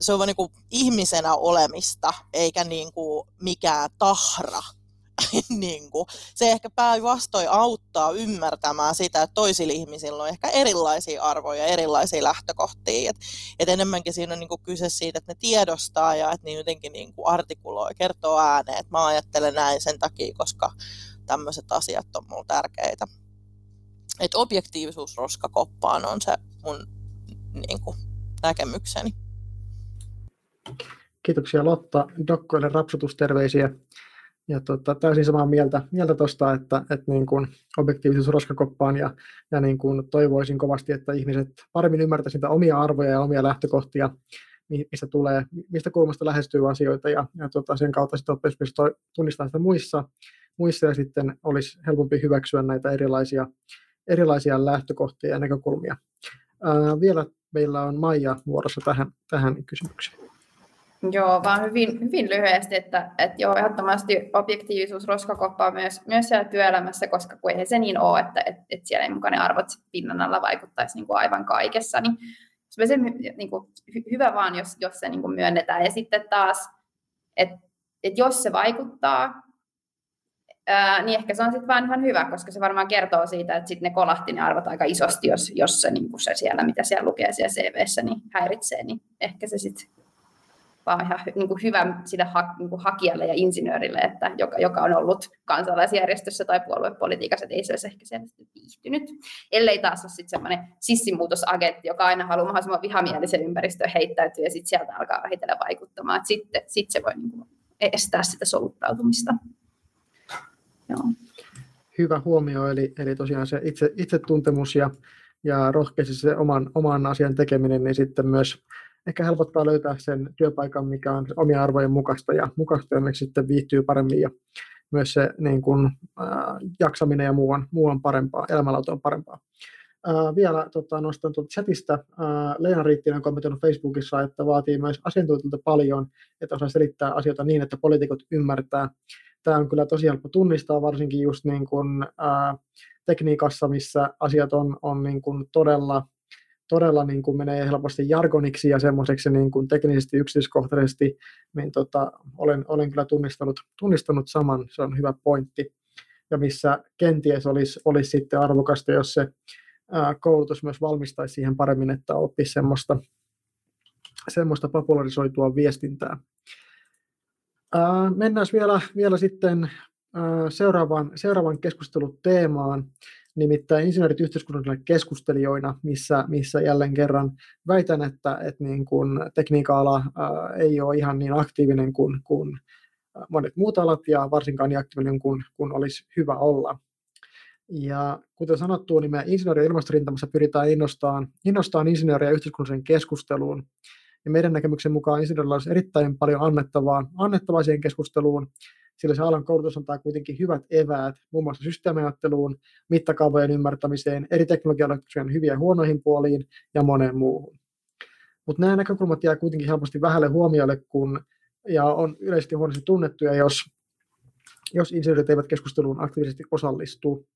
Se on vaan niinku ihmisenä olemista, eikä niinku mikään tahra. niinku. Se ehkä päinvastoin auttaa ymmärtämään sitä, että toisilla ihmisillä on ehkä erilaisia arvoja, erilaisia lähtökohtia. Et, et enemmänkin siinä on niinku kyse siitä, että ne tiedostaa ja että ne jotenkin niinku artikuloi, kertoo ääneen, että mä ajattelen näin sen takia, koska tämmöiset asiat on mulle tärkeitä. Et objektiivisuus roskakoppaan on se mun niinku näkemykseni. Kiitoksia Lotta, dokkoille rapsutusterveisiä ja tota, täysin samaa mieltä mieltä tosta, että että niin kuin objektiivisuus roskakoppaan ja ja niin kuin toivoisin kovasti, että ihmiset paremmin ymmärtäisivät niitä omia arvoja ja omia lähtökohtia, mistä tulee mistä kulmasta lähestyy asioita ja ja tota, sen kautta sitten oppisi tunnistaa sitä muissa muissa ja sitten olisi helpompi hyväksyä näitä erilaisia erilaisia lähtökohtia ja näkökulmia. Ää, vielä meillä on Maija vuorossa tähän, tähän kysymykseen. Joo, vaan hyvin, hyvin lyhyesti, että, että joo, ehdottomasti objektiivisuus roskakoppaa myös, myös siellä työelämässä, koska kun eihän se niin ole, että, että, että siellä ei mukaan ne arvot pinnan alla vaikuttaisi niin kuin aivan kaikessa, niin, se, niin kuin, hyvä vaan, jos, jos se niin kuin myönnetään. Ja sitten taas, että, että jos se vaikuttaa, ää, niin ehkä se on sitten vaan ihan hyvä, koska se varmaan kertoo siitä, että sitten ne kolahti ne arvot aika isosti, jos, jos se, niin kuin se siellä, mitä siellä lukee siellä C V:ssä, niin häiritsee, niin ehkä se sitten vaan ihan niin kuin hyvä sille ha, niin kuin hakijalle ja insinöörille, että joka, joka on ollut kansalaisjärjestössä tai puoluepolitiikassa, että ei se olisi ehkä selvästi viihtynyt. Ellei taas ole sitten semmoinen sissimuutosagentti, joka aina haluaa mahdollisimman vihamielisen ympäristöön heittäytyä ja sitten sieltä alkaa vähitellen vaikuttamaan. Että sitten sit se voi niin kuin estää sitä soluttautumista. Joo. Hyvä huomio, eli, eli tosiaan se itse, itsetuntemus ja, ja rohkeasti se oman, oman asian tekeminen, niin sitten myös ehkä helpottaa löytää sen työpaikan, mikä on omien arvojen mukaista ja mukaista, ja sitten viihtyy paremmin ja myös se niin kuin, ää, jaksaminen ja muu on, muu on parempaa, elämänlaatu on parempaa. Ää, vielä tota, nostan tuolta chatista. Ää, Leena Riittinen on kommentoinut Facebookissa, että vaatii myös asiantuntijoilta paljon, että osaa selittää asioita niin, että poliitikot ymmärtää. Tämä on kyllä tosi helppo tunnistaa, varsinkin just niin kuin, ää, tekniikassa, missä asiat on, on niin kuin todella... todella niin kuin menee helposti jargoniksi ja semmoiseksi niin kuin teknisesti yksityiskohtaisesti, niin tota, olen, olen kyllä tunnistanut, tunnistanut saman, se on hyvä pointti. Ja missä kenties olisi, olisi sitten arvokasta, jos se ää, koulutus myös valmistaisi siihen paremmin, että oppisi semmoista, semmoista popularisoitua viestintää. Ää, mennään vielä, vielä sitten ää, seuraavaan, seuraavaan keskusteluteemaan. Nimittäin insinöörit yhteiskunnallisina keskustelijoina, missä, missä jälleen kerran väitän, että, että niin kuin tekniikka-ala ää, ei ole ihan niin aktiivinen kuin, kuin monet muut alat ja varsinkaan niin aktiivinen kuin, kuin olisi hyvä olla. Ja kuten sanottu, niin me insinöörien ilmastorintamassa pyritään innostamaan, innostamaan insinööriä yhteiskunnalliseen keskusteluun. Ja meidän näkemyksen mukaan insinöörillä olisi erittäin paljon annettavaa, annettavaa siihen keskusteluun, sillä se alan koulutus antaa kuitenkin hyvät eväät muun muassa systeemiajatteluun, mittakaavojen ymmärtämiseen, eri teknologiaratkaisujen hyviä ja huonoihin puoliin ja moneen muuhun. Mutta nämä näkökulmat jää kuitenkin helposti vähälle huomiolle, kun, ja on yleisesti huonosti tunnettuja, jos, jos insinöörit eivät keskusteluun aktiivisesti osallistu.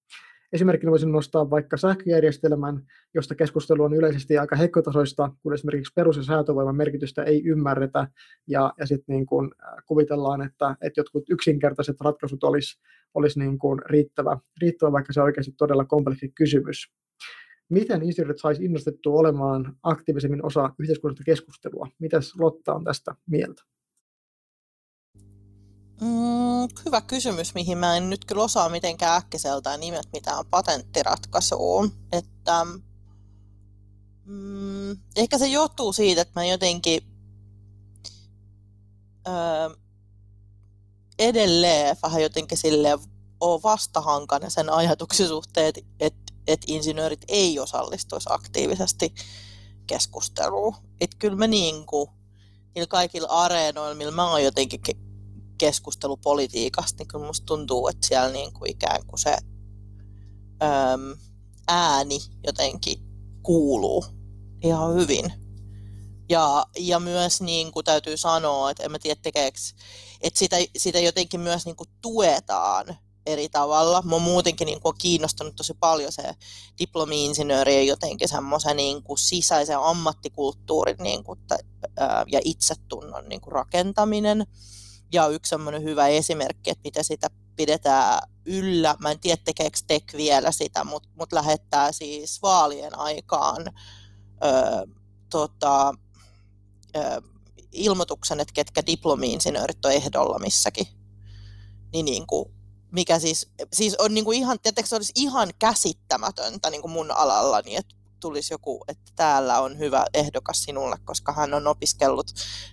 Esimerkkinä voisin nostaa vaikka sähköjärjestelmän, josta keskustelu on yleisesti aika heikkotasoista, kun esimerkiksi perus- ja säätövoiman merkitystä ei ymmärretä, ja, ja sitten niin kuin kuvitellaan, että, että jotkut yksinkertaiset ratkaisut olisi, olisi niin kuin riittävä, riittävä, vaikka se on oikeasti todella kompleksi kysymys. Miten insinöörit saisi innostettua olemaan aktiivisemmin osa yhteiskunnallista keskustelua? Mitäs Lotta on tästä mieltä? Mm, hyvä kysymys, mihin mä en nyt kyllä osaa mitenkään äkkiseltään nimet mitään patenttiratkaisua. Että, mm, ehkä se johtuu siitä, että mä jotenkin ö, edelleen vähän jotenkin silleen oon vastahankana sen ajatuksen suhteen, että et, et insinöörit ei osallistuisi aktiivisesti keskusteluun. Että kyllä mä niinku, niillä kaikilla areenoilla, millä mä oon jotenkin keskustelupolitiikasta, niin kyllä musta tuntuu, että siellä niin kuin ikään kuin se äm, ääni jotenkin kuuluu ihan hyvin. Ja, ja myös niin kuin täytyy sanoa, että en mä tiedä tekeekö, että sitä, sitä jotenkin myös niin kuin tuetaan eri tavalla. Mä oon muutenkin niin kuin kiinnostanut tosi paljon se diplomi-insinööri jotenkin semmoisen niin kuin sisäisen ammattikulttuurin niin kuin, ja itsetunnon niin kuin rakentaminen. Ja yksi semmoinen hyvä esimerkki, että miten sitä pidetään yllä. Mä en tiedä, tekeekö T E C vielä sitä, mutta mut lähettää siis vaalien aikaan ö, tota, ö, ilmoituksen, että ketkä diplomi-insinöörit on ehdolla missäkin. Niin, niin kuin, mikä siis, siis on niin kuin ihan, tietääkö se olisi ihan käsittämätöntä niin kuin mun alallani, että tulisi joku, että täällä on hyvä ehdokas sinulle, koska hän on opiskellut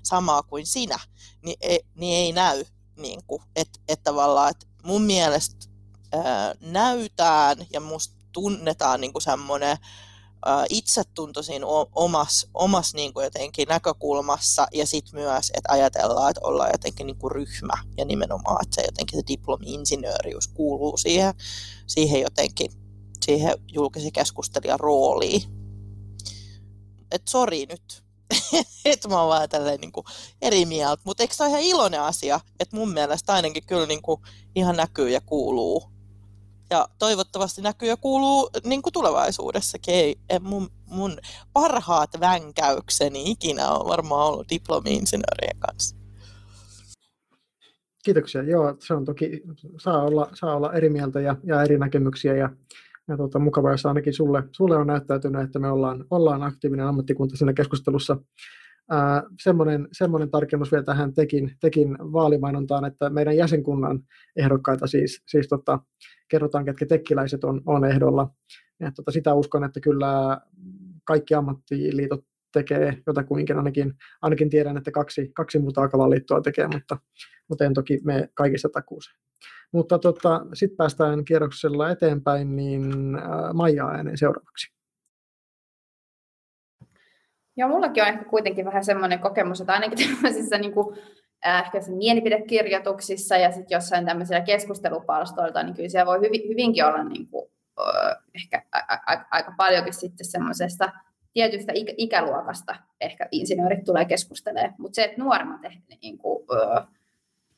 samaa kuin sinä, niin ei, niin ei näy. Niin kuin, et, et tavallaan, et mun mielestä ää, näytään ja musta tunnetaan niin kuin semmoinen ää, itsetunto siinä omassa omas, niin kuin jotenkin näkökulmassa ja sitten myös, että ajatellaan, että ollaan jotenkin niin kuin ryhmä ja nimenomaan, että se jotenkin se diplomi-insinööriys kuuluu siihen, siihen jotenkin siihen julkisen keskustelijan rooliin. Että sori nyt, että mä oon vaan tälleen niin kuin eri mieltä, mutta eikö se ole ihan iloinen asia, että mun mielestä ainakin kyllä niin kuin ihan näkyy ja kuuluu. Ja toivottavasti näkyy ja kuuluu niin kuin tulevaisuudessakin. Ei, mun, mun parhaat vänkäykseni ikinä on varmaan ollut diplomi-insinöörien kanssa. Kiitoksia. Joo, se on toki, saa olla, saa olla eri mieltä ja, ja eri näkemyksiä. Ja, ja tuota, mukavaa, jos ainakin sulle, sulle on näyttäytynyt, että me ollaan, ollaan aktiivinen ammattikunta siinä keskustelussa. Ää, semmoinen, semmoinen tarkennus vielä tähän tekin, tekin vaalimainontaan, että meidän jäsenkunnan ehdokkaita siis, siis tota, kerrotaan, ketkä tekkiläiset on, on ehdolla. Ja tota, sitä uskon, että kyllä kaikki ammattiliitot tekee jotakuinkin, ainakin, ainakin tiedän, että kaksi, kaksi muuta alkavaa liittoa tekee, mutta, mutta en toki mene kaikista takuuseen. Mutta tota, sitten päästään kierroksella eteenpäin, niin Maija ääneen seuraavaksi. Joo, mullakin on ehkä kuitenkin vähän semmoinen kokemus, että ainakin tämmöisissä niin kuin, äh, ehkä mielipidekirjoituksissa ja sitten jossain tämmöisillä keskustelupalstoilta, niin kyllä siellä voi hyvi, hyvinkin olla niin kuin, äh, ehkä a, a, a, aika paljonkin sitten semmoisesta tietystä ikäluokasta ehkä insinöörit tulee keskustelemaan, mutta se, että nuoremmat niin kuin, öö,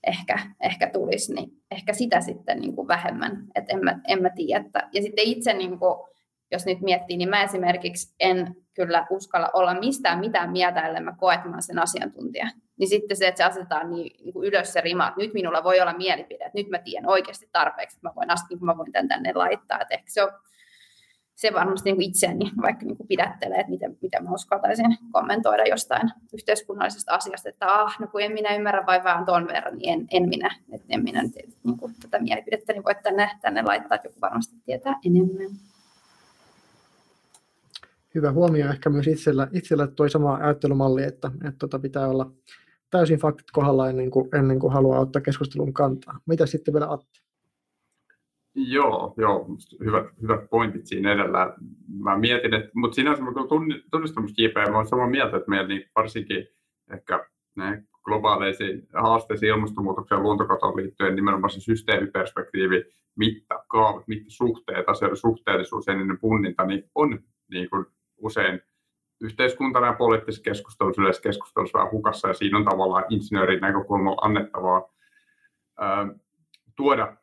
ehkä, ehkä tulisi, niin ehkä sitä sitten niin kuin vähemmän, että en mä, en mä tiedä. Ja sitten itse, niin kuin, jos nyt miettii, niin mä esimerkiksi en kyllä uskalla olla mistään mitään mieltä, ellei mä koe, että mä olen sen asiantuntija. Niin sitten se, että se asetetaan niin, niin kuin ylös se rima, että nyt minulla voi olla mielipide, että nyt mä tiedän oikeasti tarpeeksi, että mä voin, asti, niin mä voin tämän tänne laittaa, että ehkä se on... Se varmasti niin kuin itseäni vaikka niin kuin pidättelee, että miten, miten mä uskaltaisin kommentoida jostain yhteiskunnallisesta asiasta, että ah, no kun en minä ymmärrä vai vaan tuon verran, niin en, en minä, että en minä nyt, niin kuin tätä mielipidettä, niin voi tänne, tänne laittaa, että joku varmasti tietää enemmän. Hyvä huomio ehkä myös itsellä, itsellä tuo sama ajattelumalli, että, että pitää olla täysin faktit kohdalla ennen kuin, ennen kuin haluaa ottaa keskustelun kantaa. Mitä sitten vielä Atte? Joo, joo, hyvät, hyvät pointit siinä edellä. Mä mietin, että, mutta sinänsä mä tunnistamuskiipeä, mä olen samaa mieltä, että meillä niin varsinkin ehkä ne globaaleisiin haasteisiin ilmastonmuutokseen ja luontokatoon liittyen nimenomaan se systeemiperspektiivi, mittakaavat, mittasuhteet, asioiden suhteellisuus ja niiden punninta niin on niin kuin usein yhteiskuntana ja poliittisessa keskustelussa, yleisessä keskustelussa vähän hukassa ja siinä on tavallaan insinöörin näkökulmalla annettavaa ää, tuoda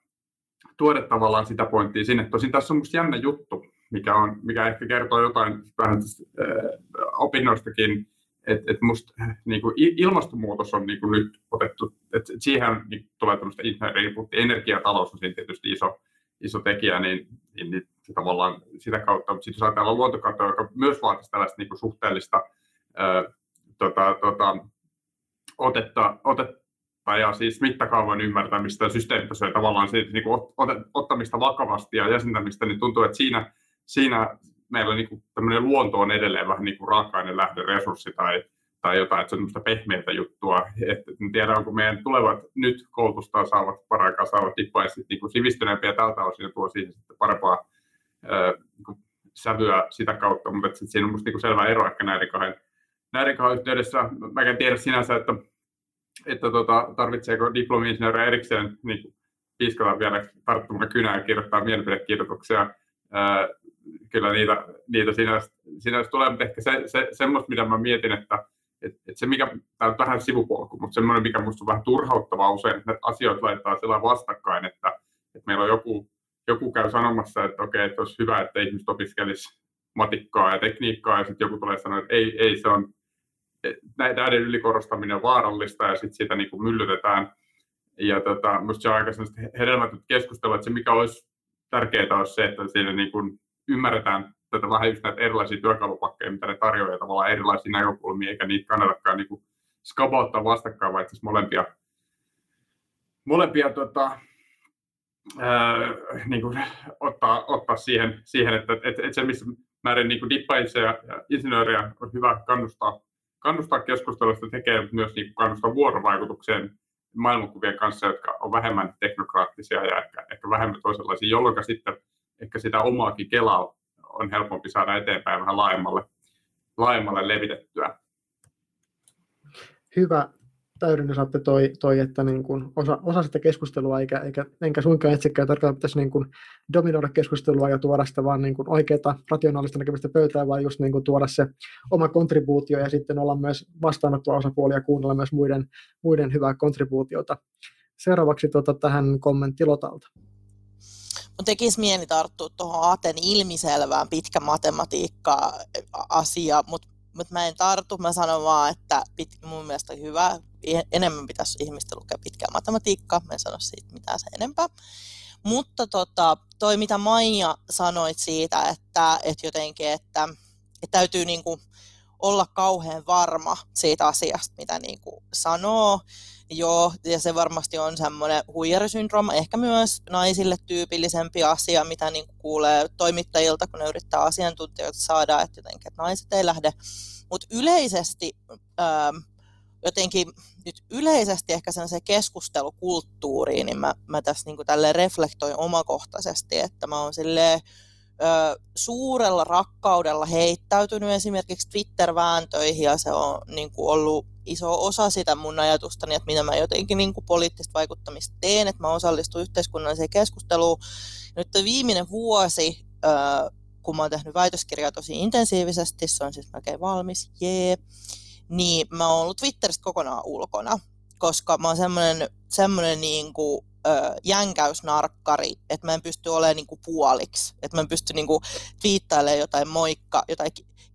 tuoda tavallaan sitä pointtia sinne. Tosin tässä on musta jännä juttu, mikä, on, mikä ehkä kertoo jotain vähän äh, opinnoistakin, että et musta äh, niinku, ilmastonmuutos on niinku, nyt otettu, että siihen niin, tulee tämmöistä insinööriinputtia, energiatalous on siinä tietysti iso, iso tekijä, niin, niin, niin se tavallaan sitä kautta, mutta sitten jos ajatellaan luontokatoa, joka myös vaatisi tällaista niinku, suhteellista äh, tota, tota, otetta, otetta ja siis mittakaavan ymmärtämistä ja systeemitasoja tavallaan siitä, niin kuin ot, ottamista vakavasti ja jäsentämistä, niin tuntuu, että siinä, siinä meillä niin kuin tämmöinen luonto on edelleen vähän niin kuin raaka-aine lähderesurssi tai, tai jotain, että se on tämmöistä pehmeätä juttua. Että en tiedä, onko meidän tulevat nyt koulutustaan saavat paraikaa saavat tippaisesti niin kuin sivistyneempiä tältä osin ja tuo siihen sitten parempaa ää, niin kuin sävyä sitä kautta, mutta että siinä on musta niin kuin selvä ero ehkä näiden kahden, näiden kahden yhteydessä. Mä en tiedä sinänsä, että että tota, tarvitseeko diplomi-insinööriä erikseen niin piiskata vielä tarttumaan kynää ja kirjoittaa mielipidekirjoituksia. Ää, kyllä niitä, niitä sinänsä, sinänsä tulee, mutta ehkä se, se, semmoista, mitä mä mietin, että et, et se mikä, tämä on vähän sivupolku, mutta semmoinen, mikä minusta on vähän turhauttavaa usein, että asioita laittaa sillä vastakkain, että, että meillä on joku, joku käy sanomassa, että okei, että olisi hyvä, että ihmiset opiskelisi matikkaa ja tekniikkaa, ja sitten joku tulee sanoa, että ei, ei se on näiden ylikorostaminen on vaarallista ja sitten sitä niin kuin myllytetään. Ja tota, musta se on aika sellaista hedelmätöntä keskustelua, että se mikä olisi tärkeää olisi se, että siinä niin kuin ymmärretään tätä vähän just näitä erilaisia työkalupakkeja, mitä ne tarjoaa tavallaan erilaisia näkökulmia, eikä niitä kannatakaan niin kuin skabauttaa vastakkain, vaan siis molempia, molempia tota, ää, niin kuin ottaa, ottaa siihen, siihen, että et, et se missä määrin niin kuin dippaitseja ja insinööriä on hyvä kannustaa Kannustaa keskustelusta tekee myös niin kannustaa vuorovaikutukseen maailmankuvien kanssa, jotka on vähemmän teknokraattisia ja ehkä, ehkä vähemmän toisenlaisia, jolloin sitten ehkä sitä omaakin kelaa on helpompi saada eteenpäin vähän laajemmalle, laajemmalle levitettyä. Hyvä täydennys Atte toi, toi että niin kun osa, osa sitä keskustelua, eikä, eikä, enkä suinkaan itsekään tarkoita, että pitäisi niin kun dominoida keskustelua ja tuoda sitä vaan niin kun oikeata, rationaalista näkemistä pöytään, vaan just niin kun tuoda se oma kontribuutio ja sitten olla myös vastaanottua osapuolia ja kuunnella myös muiden, muiden hyvää kontribuutiota. Seuraavaksi tuota, tähän kommentti Lotalta. Mun tekisi mieli tarttua tuohon Aten ilmiselvään pitkä matematiikka-asia, mutta mut mä en tartu, mä sanon vaan, että pit, mun mielestä hyvä, enemmän pitäisi ihmistä lukea pitkää matematiikkaa, mä en sano siitä mitään sen enempää. Mutta tota, toi mitä Maija sanoit siitä, että, että jotenkin, että, että täytyy niinku olla kauhean varma siitä asiasta, mitä niinku sanoo. Joo, ja se varmasti on semmoinen huijarisyndrooma, ehkä myös naisille tyypillisempi asia, mitä niin kuulee toimittajilta, kun ne yrittää asiantuntijoita saada, että jotenkin että naiset ei lähde. Mutta yleisesti, jotenkin nyt yleisesti ehkä sellaiseen keskustelukulttuuriin, niin mä, mä tässä niin kuin tälleen reflektoin omakohtaisesti, että mä oon silleen suurella rakkaudella heittäytynyt esimerkiksi Twitter-vääntöihin, ja se on niin kuin ollut iso osa sitä mun ajatustani, että mitä mä jotenkin niin kuin poliittista vaikuttamista teen, että mä osallistun yhteiskunnalliseen keskusteluun. Nyt viimeinen vuosi, kun mä oon tehnyt väitöskirjaa tosi intensiivisesti, se on siis melkein valmis, jee, niin mä oon ollut Twitteristä kokonaan ulkona, koska mä oon semmoinen, semmoinen niin kuin jänkäysnarkkari, että mä en pysty olemaan niin kuin puoliksi, että mä en pysty niin kuin twiittailemaan jotain moikka, jotain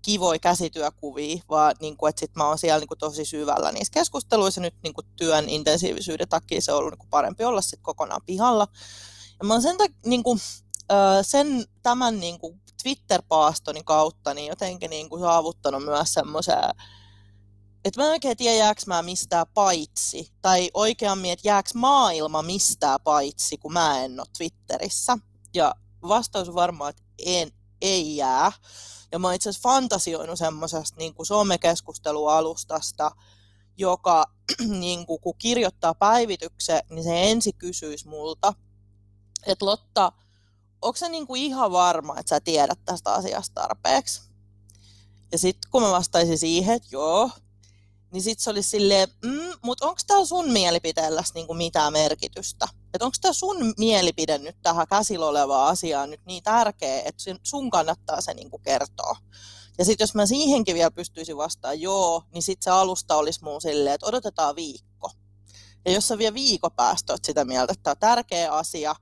kivoja käsityökuvia, vaan niin kuin, että sit mä oon siellä niin kuin tosi syvällä niissä keskusteluissa, nyt niin kuin työn intensiivisyyden takia se on ollut niin kuin parempi olla sit kokonaan pihalla. Ja mä oon sen, niin kuin, sen tämän niin kuin Twitter-paastoni kautta niin jotenkin niin kuin saavuttanut myös semmoisen, että mä en oikein tiedä, jääkö mä mistään paitsi, tai oikeammin, että jääkö maailma mistään paitsi, kun mä en ole Twitterissä. Ja vastaus on varmaan, että en, ei jää. Ja mä oon itse asiassa fantasioinut semmoisesta niin kuin somekeskustelualustasta, joka niin kuin, kun kirjoittaa päivityksen, niin se ensi kysyisi multa, että Lotta, onko sä niin kuin ihan varma, että sä tiedät tästä asiasta tarpeeksi? Ja sitten kun mä vastaisin siihen, että joo, niin sitten se oli silleen, mm, mutta onko tämä sun mielipiteelläsi niinku mitään merkitystä? Että onko tämä sun mielipide nyt tähän käsillä olevaan asiaan nyt niin tärkeä, että sun kannattaa se niinku kertoa? Ja sitten jos mä siihenkin vielä pystyisin vastaan joo, niin sitten se alusta olisi mun silleen, että odotetaan viikko. Ja jos sä vielä viikon päästä oot sitä mieltä, että tämä on tärkeä asia,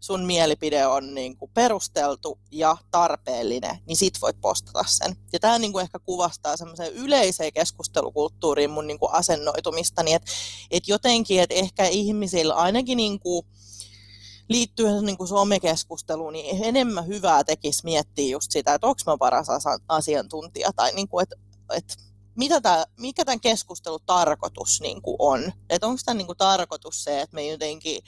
sun mielipide on niinku perusteltu ja tarpeellinen, niin sit voit postata sen. Ja tämä niinku ehkä kuvastaa semmoiseen yleiseen keskustelukulttuuriin mun niinku asennoitumistani, että et jotenkin, että ehkä ihmisillä ainakin niinku liittyen niinku somekeskusteluun, niin enemmän hyvää tekisi miettiä just sitä, että onko mä paras asiantuntija, tai niinku, että et mitä tää, mikä tämän keskustelun tarkoitus niinku on. Että onko tämän niinku tarkoitus se, että me jotenkin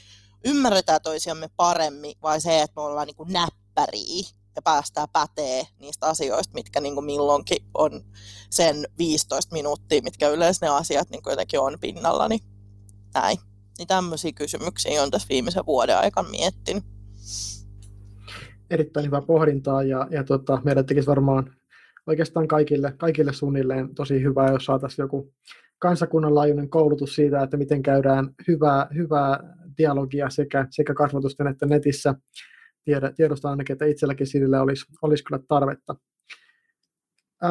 ymmärretään toisiamme paremmin, vai se, että me ollaan niin kuin näppäriä ja päästään pätee niistä asioista, mitkä niin kuin milloinkin on sen viisitoista minuuttia, mitkä yleensä ne asiat niin kuin jotenkin on pinnalla. Niin, näin. Niin tämmöisiä kysymyksiä on tässä viimeisen vuoden aikana miettinyt. Erittäin hyvää pohdintaa, ja, ja tota, meidän tekisi varmaan oikeastaan kaikille, kaikille suunnilleen tosi hyvää, jos saataisiin joku kansakunnan laajuinen koulutus siitä, että miten käydään hyvää, hyvää dialogia sekä, sekä kasvatusten että netissä. Tiedostan ainakin, että itselläkin sillä olisi, olisi kyllä tarvetta. Ää,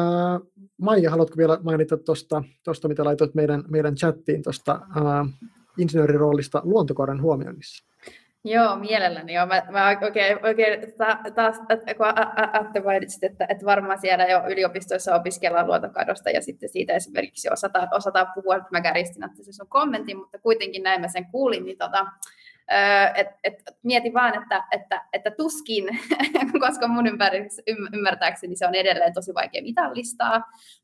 Maija, haluatko vielä mainita tuosta, mitä laitoit meidän, meidän chattiin, tuosta insinöörin roolista luontokaaren huomioinnissa? Joo, mielelläni. Joo. Mä, mä oikein, oikein taas, kun Atte mainitsit, että, että varmaan siellä jo yliopistoissa opiskellaan luontokadosta ja sitten siitä esimerkiksi osataan, osataan puhua, että mä käristin Atte sen sun kommentin, mutta kuitenkin näin mä sen kuulin, niin tota, et, et, mietin vaan, että, että, että tuskin, koska mun ymmärtääkseni se on edelleen tosi vaikea mitallistaa,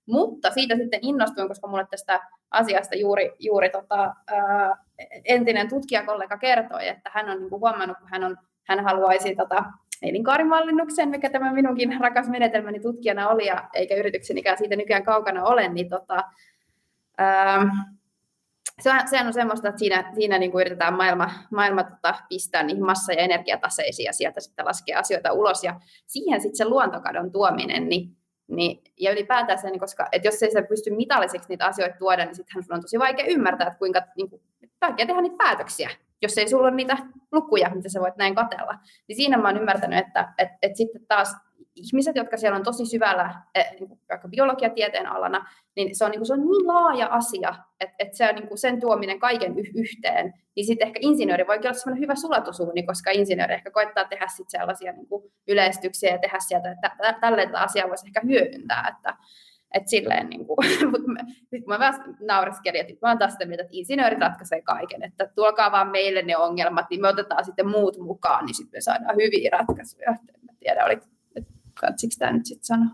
mutta siitä sitten innostuin, koska mulle tästä asiasta juuri, juuri tota, ää, entinen tutkijakollega kertoi, että hän on niinku huomannut, kun hän, on, hän haluaisi tota, elinkaarimallinnuksen, mikä tämä minunkin rakas menetelmäni tutkijana oli, ja eikä yrityksenikään siitä nykyään kaukana ole, niin tota, ää, se on, sehän on semmoista, että siinä, siinä niinku yritetään maailma, maailma tota, pistää niihin massa- ja energiataseisiin ja sieltä sitten laskea asioita ulos, ja siihen sitten se luontokadon tuominen, niin Niin, ja ylipäätään se, niin koska, että jos ei se pysty mitalliseksi niitä asioita tuoda, niin sittenhän sun on tosi vaikea ymmärtää, että kuinka niin kuin, vaikea tehdä niitä päätöksiä, jos ei sulla ole niitä lukuja, mitä sä voit näin katella. Niin siinä mä oon ymmärtänyt, että et, et sitten taas ihmiset, jotka siellä on tosi syvällä, niin kuin vaikka biologiatieteen alana, niin se on, niin kuin, se on niin laaja asia, että, että se on niin kuin sen tuominen kaiken yh- yhteen. Niin sitten ehkä insinööri voi olla sellainen hyvä sulatusuuni, koska insinööri ehkä koittaa tehdä sitten sellaisia niin kuin yleistyksiä ja tehdä sieltä, että tälleen tätä asiaa voisi ehkä hyödyntää, että että silleen niin kuin, mutta sitten mä vähän naureskelin, että mä oon taas sitä mieltä, että insinöörit ratkaisee kaiken, että tuokaa vaan meille ne ongelmat, niin me otetaan sitten muut mukaan, niin sitten me saadaan hyviä ratkaisuja. En mä tiedä, katsiko tämä nyt sitten sanoa.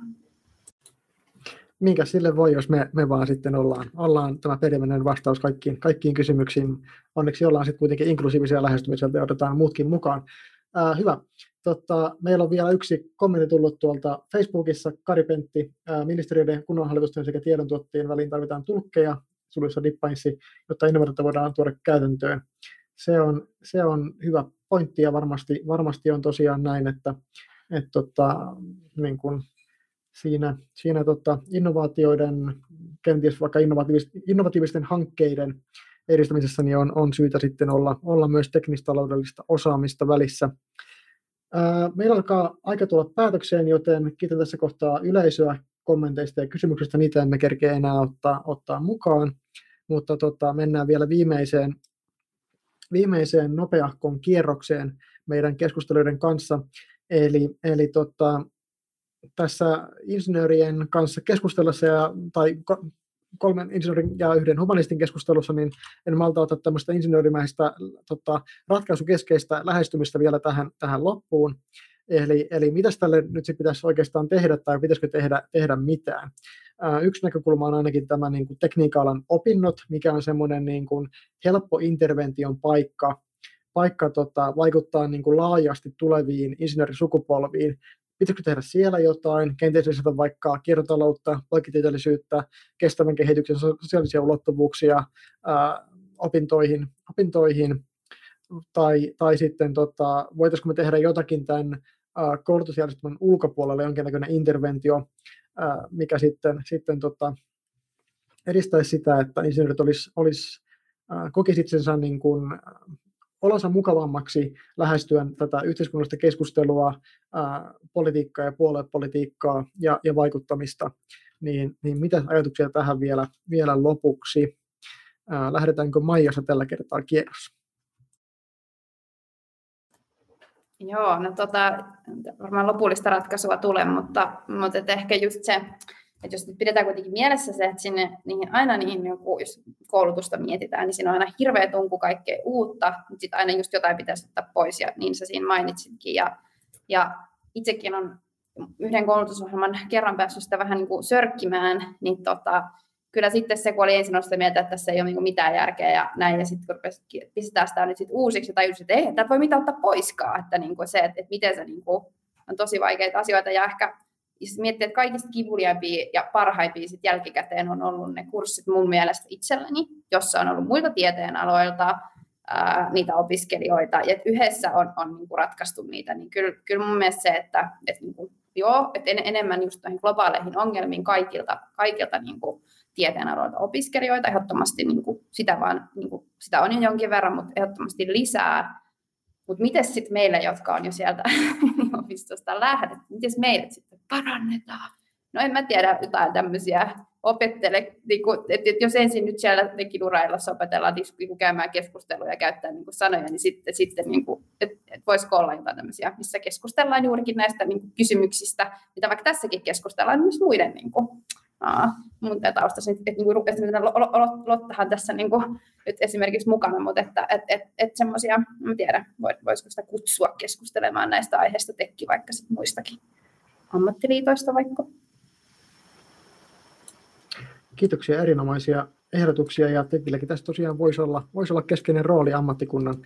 Minkä sille voi, jos me, me vaan sitten ollaan, ollaan tämä perimäinen vastaus kaikkiin, kaikkiin kysymyksiin. Onneksi ollaan sitten kuitenkin inklusiivisia lähestymiseltä ja otetaan muutkin mukaan. Äh, hyvä. Totta, meillä on vielä yksi kommentti tullut tuolta Facebookissa. Kari Pentti, ministeriöiden kunnanhallitusten sekä tiedontuottajien väliin tarvitaan tulkkeja, suluissa dippainsi, jotta innovaatiota voidaan tuoda käytäntöön. Se on, se on hyvä pointti ja varmasti, varmasti on tosiaan näin, että et tota, niin kun siinä, siinä tota innovaatioiden, kenties vaikka innovatiivisten, innovatiivisten hankkeiden edistämisessä niin on, on syytä sitten olla, olla myös teknistaloudellista osaamista välissä. Meillä alkaa aika tulla päätökseen, joten kiitän tässä kohtaa yleisöä kommenteista ja kysymyksistä. Niitä emme kerkeä enää ottaa, ottaa mukaan, mutta tota, mennään vielä viimeiseen, viimeiseen nopeahkon kierrokseen meidän keskusteluiden kanssa. Eli, eli tota, tässä insinöörien kanssa keskustelussa ja, tai kolmen insinöörin ja yhden humanistin keskustelussa, niin en malta ottaa tämmöistä insinöörimäistä tota, ratkaisukeskeistä lähestymistä vielä tähän, tähän loppuun. Eli, eli mitäs tälle nyt se pitäisi oikeastaan tehdä tai pitäisikö tehdä, tehdä mitään? Ää, yksi näkökulma on ainakin tämä niin kuin tekniikka-alan opinnot, mikä on semmoinen niin kuin helppo intervention paikka, paikka tota, vaikuttaa niin kuin laajasti tuleviin insinöörisukupolviin. Pitäisikö tehdä siellä jotain, kenties lisätä vaikka kiertotaloutta, poikkitieteellisyyttä, kestävän kehityksen sosiaalisia ulottuvuuksia ää, opintoihin, opintoihin, tai, tai sitten tota, voitaisiinko me tehdä jotakin tämän ää, koulutusjärjestelmän ulkopuolelle, jonkinnäköinen interventio, ää, mikä sitten, sitten tota, edistäisi sitä, että insinöörit olis, olis, ää, kokisi itsensä niin kuin, olonsa mukavammaksi lähestyä tätä yhteiskunnallista keskustelua, ää, politiikkaa ja puoluepolitiikkaa ja, ja vaikuttamista, niin, niin mitä ajatuksia tähän vielä, vielä lopuksi? Ää, lähdetäänkö Maijassa tällä kertaa kierros? Joo, no tota, varmaan lopullista ratkaisua tulee, mutta, mutta et ehkä just se, että jos pidetään kuitenkin mielessä se, että sinne, niihin aina niihin, jos koulutusta mietitään, niin siinä on aina hirveä tunku kaikkea uutta, mutta sitten aina just jotain pitäisi ottaa pois, ja niin sä siinä mainitsitkin. Ja, ja itsekin on yhden koulutusohjelman kerran päässyt sitä vähän niin kuin sörkkimään, niin tota, kyllä sitten se, kun oli ensin sitä mieltä, että tässä ei ole mitään järkeä ja näin, ja sitten kun rupesi, pistetään sitä nyt sit uusiksi, ja tajusin, että ei, täältä voi mitään ottaa poiskaan, että niin kuin se, että, että miten se niin kuin, on tosi vaikeita asioita, ja ehkä ja miettii, että kaikista kivuliaimpia ja parhaimpia sit jälkikäteen on ollut ne kurssit mun mielestä itselläni, jossa on ollut muilta tieteenaloilta ää, niitä opiskelijoita, ja yhdessä on, on niinku ratkaistu niitä. Niin kyllä, kyllä mun mielestä se, että et niinku, joo, et en, enemmän just noihin globaaleihin ongelmiin kaikilta, kaikilta niinku tieteenaloilta opiskelijoita, ehdottomasti niinku sitä, vaan, niinku, sitä on jo jonkin verran, mutta ehdottomasti lisää. Mutta miten sitten meillä, jotka on jo sieltä opistosta lähdet, miten meidät sitten parannetaan? No en mä tiedä, jotain tämmöisiä opettele, niin kun, et, et jos ensin nyt siellä tekilurailassa opetellaan niin käymään keskustelua ja käyttää niin sanoja, niin sitten, sitten niin että et voisiko olla jotain tämmöisiä, missä keskustellaan juurikin näistä niin kysymyksistä, mitä vaikka tässäkin keskustellaan myös muiden niin kun, Aa, mun taustassa, että niinku rupesi Lottahan tässä niinku nyt esimerkiksi mukana, mutta että et et, et semmoisia, en tiedä, voisiko sitä kutsua keskustelemaan näistä aiheista tekki vaikka sit muistakin ammattiliitoista vaikka. Kiitoksia, erinomaisia ehdotuksia, ja tekilläkin tässä tosiaan voisi olla voisi olla keskeinen rooli ammattikunnan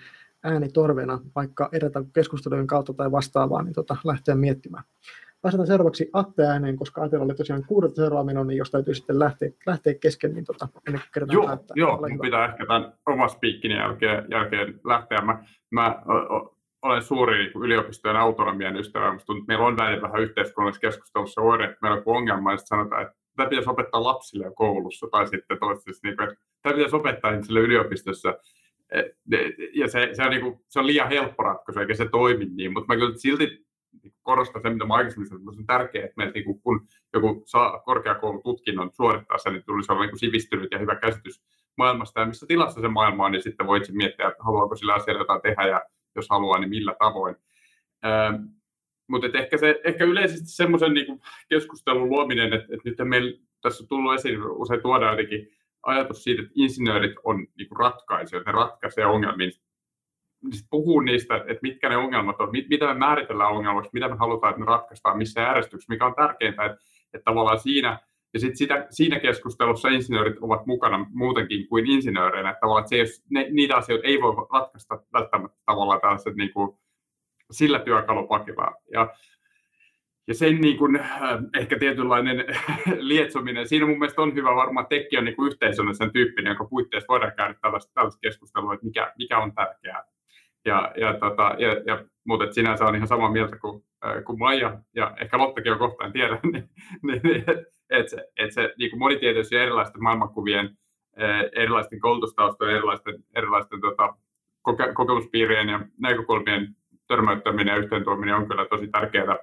äänitorvena, vaikka edetä keskustelujen kautta tai vastaavaa, niin tota, lähteä miettimään. Päästään seuraavaksi Atte ääneen, koska Atella oli tosiaan kuudelta seuraaminen, niin jos täytyy sitten lähteä, lähteä kesken, niin tota, ennen kuin kertaan joo, päättää. Joo, mun pitää ehkä tämän oman spiikkini jälkeen, jälkeen lähteä. Mä, mä o, o, olen suuri yliopistojen autonomian ystävä, mutta meillä on näin vähän yhteiskunnallisessa keskustelussa oire, että meillä on ongelma, ja sanotaan, että tämä pitäisi opettaa lapsille jo koulussa, tai sitten toivottavasti, että tämä pitäisi opettaa ihmisille yliopistossa. Ja se, se, on niin kuin, se on liian helppo ratkaisu, eikä se toimi niin, mutta mä kyllä silti korostan sen, mitä mä aikaisemmin sanoin, että on tärkeää, että meillä, niin kun joku saa korkeakoulututkinnon suorittaa sen, niin tulisi olla niin sivistynyt ja hyvä käsitys maailmasta ja missä tilassa se maailma on, niin sitten voi itse miettiä, että haluaako sillä asialla jotain tehdä ja jos haluaa, niin millä tavoin. Ähm, mutta ehkä, se, ehkä yleisesti semmoisen niin keskustelun luominen, että, että nyt meillä tässä on tullut esiin, usein tuodaan jotenkin ajatus siitä, että insinöörit on niin ratkaisijoita, ne ratkaisee ongelmiin. Sitten puhuu niistä, että mitkä ne ongelmat on, mitä me määritellään ongelmaksi, mitä me halutaan, että ne ratkaistaan, missä järjestyksessä, mikä on tärkeintä, että, että tavallaan siinä, ja sitten sitä, siinä keskustelussa insinöörit ovat mukana muutenkin kuin insinööreinä, että tavallaan että se, jos ne, niitä asioita ei voi ratkaista välttämättä tavallaan tällaiset niin kuin sillä työkalupakilla. Ja, ja sen niin kuin, ehkä tietynlainen lietsominen, siinä mun mielestä on hyvä varmaan tekijä niin kuin yhteisönä sen tyyppinen, jonka puitteissa voidaan käydä tällaista, tällaista keskustelua, että mikä, mikä on tärkeää. Ja, ja, tota, ja, ja, mutta sinänsä on ihan samaa mieltä kuin, äh, kuin Maija, ja ehkä Lottakin on kohtaan tiedä, niin, niin, että et se, et se niin monitieteisiä erilaisten maailmankuvien, äh, erilaisten koulutustaustojen, erilaisten, erilaisten tota, koke- kokemuspiirien ja näkökulmien törmäyttäminen ja yhteentuominen on kyllä tosi tärkeää.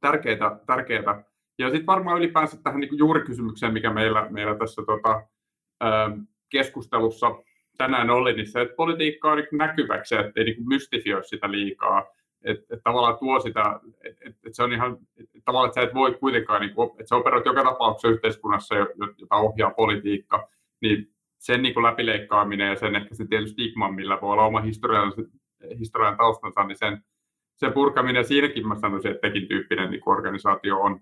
tärkeää, tärkeää. Ja sitten varmaan ylipäänsä tähän niin juurikysymykseen, mikä meillä, meillä tässä tota, äh, keskustelussa tänään oli, niin se, että politiikka on niin näkyväksi, ettei niin mystifioi sitä liikaa, että et tavallaan tuo sitä, että et se on ihan, et tavallaan, että sä et voi kuitenkaan, niin että sä operoit joka tapauksessa yhteiskunnassa, jota ohjaa politiikka, niin sen niin läpileikkaaminen ja sen ehkä se tietysti stigman, millä voi olla oma historian taustansa, niin sen, sen purkaminen, siinäkin mä sanoisin, että tekin tyyppinen niin organisaatio on,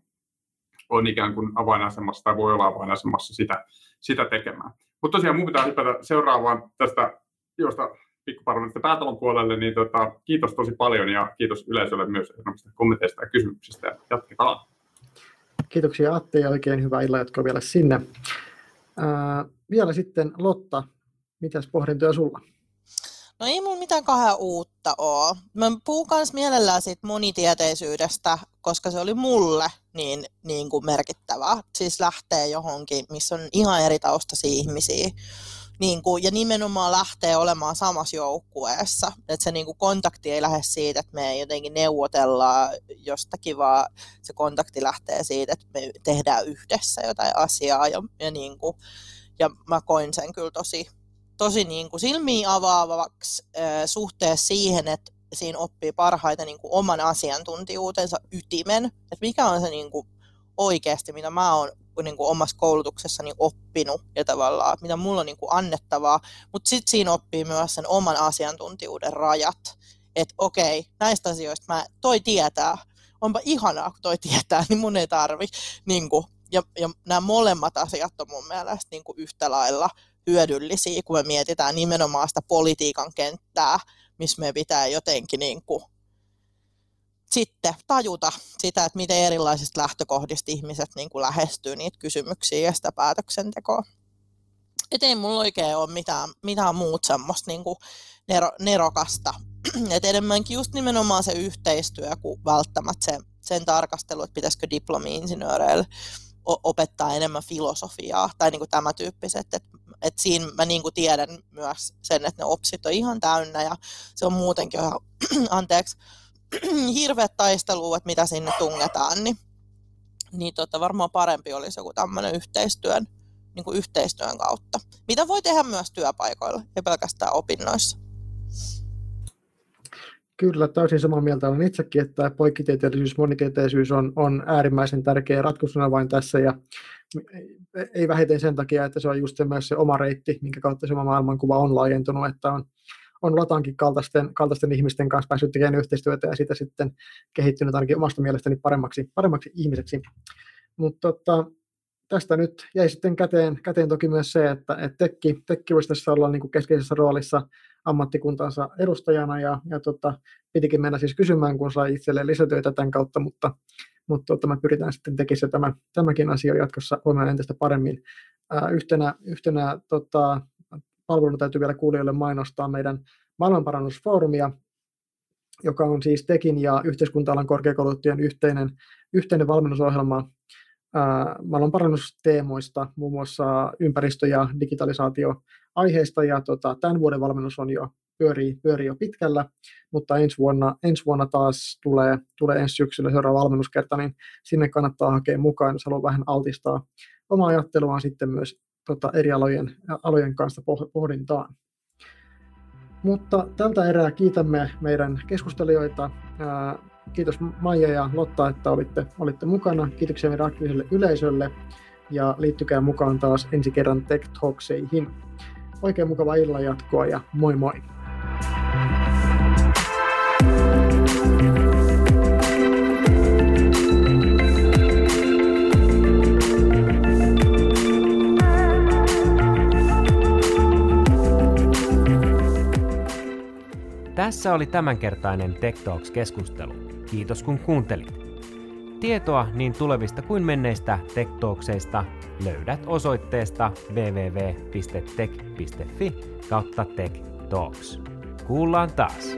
on ikään kuin avainasemassa tai voi olla avainasemassa sitä, sitä tekemään. Mutta tosiaan minun pitää hypätä seuraavaan tästä josta pikkuparvallista päätalon puolelle, niin tota, kiitos tosi paljon ja kiitos yleisölle myös kommenteista ja kysymyksistä. Jatketaan. Kiitoksia Atte ja oikein hyvää illan jatkoa vielä sinne. Ää, vielä sitten Lotta, mitäs pohdintoja sulla? No ei mun mitään kahden uutta ole. Mä puhun myös mielellään siitä monitieteisyydestä, koska se oli mulle niin, niin kuin merkittävä. Siis lähtee johonkin, missä on ihan eri taustaisia ihmisiä. Niin kuin, ja nimenomaan lähtee olemaan samassa joukkueessa. Että se niin kuin kontakti ei lähde siitä, että me jotenkin neuvotellaan jostakin, vaan se kontakti lähtee siitä, että me tehdään yhdessä jotain asiaa. Ja, ja, niin kuin, ja mä koin sen kyllä tosi... tosi niin kuin silmiä avaavaksi suhteessa siihen, että siinä oppii parhaiten niin kuin oman asiantuntijuutensa ytimen, että mikä on se niin kuin oikeasti, mitä mä oon niin kuin omassa koulutuksessani oppinut ja tavallaan, mitä mulla on niin kuin annettavaa, mutta sitten siinä oppii myös sen oman asiantuntijuuden rajat, että okei, näistä asioista mä, toi tietää, onpa ihanaa, kun toi tietää, niin mun ei tarvi, niin kuin, ja, ja nämä molemmat asiat on mun mielestä niin kuin yhtä lailla hyödyllisiä, kun me mietitään nimenomaan sitä politiikan kenttää, missä me pitää jotenkin niin kuin sitten tajuta sitä, että miten erilaisista lähtökohdista ihmiset niin kuin lähestyy niitä kysymyksiä ja sitä päätöksentekoa. Et ei mulla oikein ole mitään, mitään muuta semmoista niin kuin nero, nerokasta. Et enemmänkin just nimenomaan se yhteistyö, kun välttämättä se, sen tarkastelu, että pitäisikö diplomi-insinööreille opettaa enemmän filosofiaa tai niin kuin tämä tyyppiset. Että et siinä mä niin kuin tiedän myös sen, että ne opsit on ihan täynnä ja se on muutenkin ihan, anteeksi, hirveät taistelua, että mitä sinne tungetaan. Niin, niin tota, varmaan parempi olisi joku tämmöinen yhteistyön, niin kuin yhteistyön kautta, mitä voi tehdä myös työpaikoilla ja pelkästään opinnoissa. Kyllä, täysin samaa mieltä olen itsekin, että poikkitieteellisyys, monitieteellisyys on, on äärimmäisen tärkeä ratkaisuna vain tässä ja ei vähiten sen takia, että se on just myös se oma reitti, minkä kautta se oma maailmankuva on laajentunut, että on, on Lotankin kaltaisten, kaltaisten ihmisten kanssa päässyt tekemään yhteistyötä ja siitä sitten kehittynyt ainakin omasta mielestäni paremmaksi, paremmaksi ihmiseksi. Mutta tota, tästä nyt jäi sitten käteen, käteen toki myös se, että et tekki, tekki voisi tässä olla niin kuin keskeisessä roolissa ammattikuntansa edustajana ja, ja tota, pitikin mennä siis kysymään, kun sai itselleen lisätyötä tämän kautta, mutta, mutta tota, me pyritään sitten tekemään tämä, tämäkin asia jatkossa voimaan entistä paremmin. Ää, yhtenä yhtenä tota, palveluna täytyy vielä kuulijoille mainostaa meidän maailmanparannusfoorumia, joka on siis Tekin ja yhteiskunta-alan korkeakoulutettujen yhteinen, yhteinen valmennusohjelma maailman parannusteemoista, muun muassa ympäristö- ja digitalisaatioaiheista, ja tota, tämän vuoden valmennus on jo pyörii, pyörii jo pitkällä, mutta ensi vuonna, ensi vuonna taas tulee, tulee ensi syksyllä seuraava valmennuskerta, niin sinne kannattaa hakea mukaan, jos haluaa vähän altistaa omaa ajatteluaan sitten myös tota, eri alojen, alojen kanssa pohdintaan. Mutta tältä erää kiitämme meidän keskustelijoita. Kiitos Maija ja Lotta, että olitte, olitte mukana. Kiitoksia meidän aktiiviselle yleisölle ja liittykää mukaan taas ensi kerran Tech Talkseihin. Oikein mukavaa illan jatkoa ja moi moi! Tässä oli tämänkertainen Tech Talks-keskustelu. Kiitos kun kuuntelit. Tietoa niin tulevista kuin menneistä Tech Talkseista löydät osoitteesta double-u double-u double-u piste tech piste fi kautta Tech Talks. Kuullaan taas!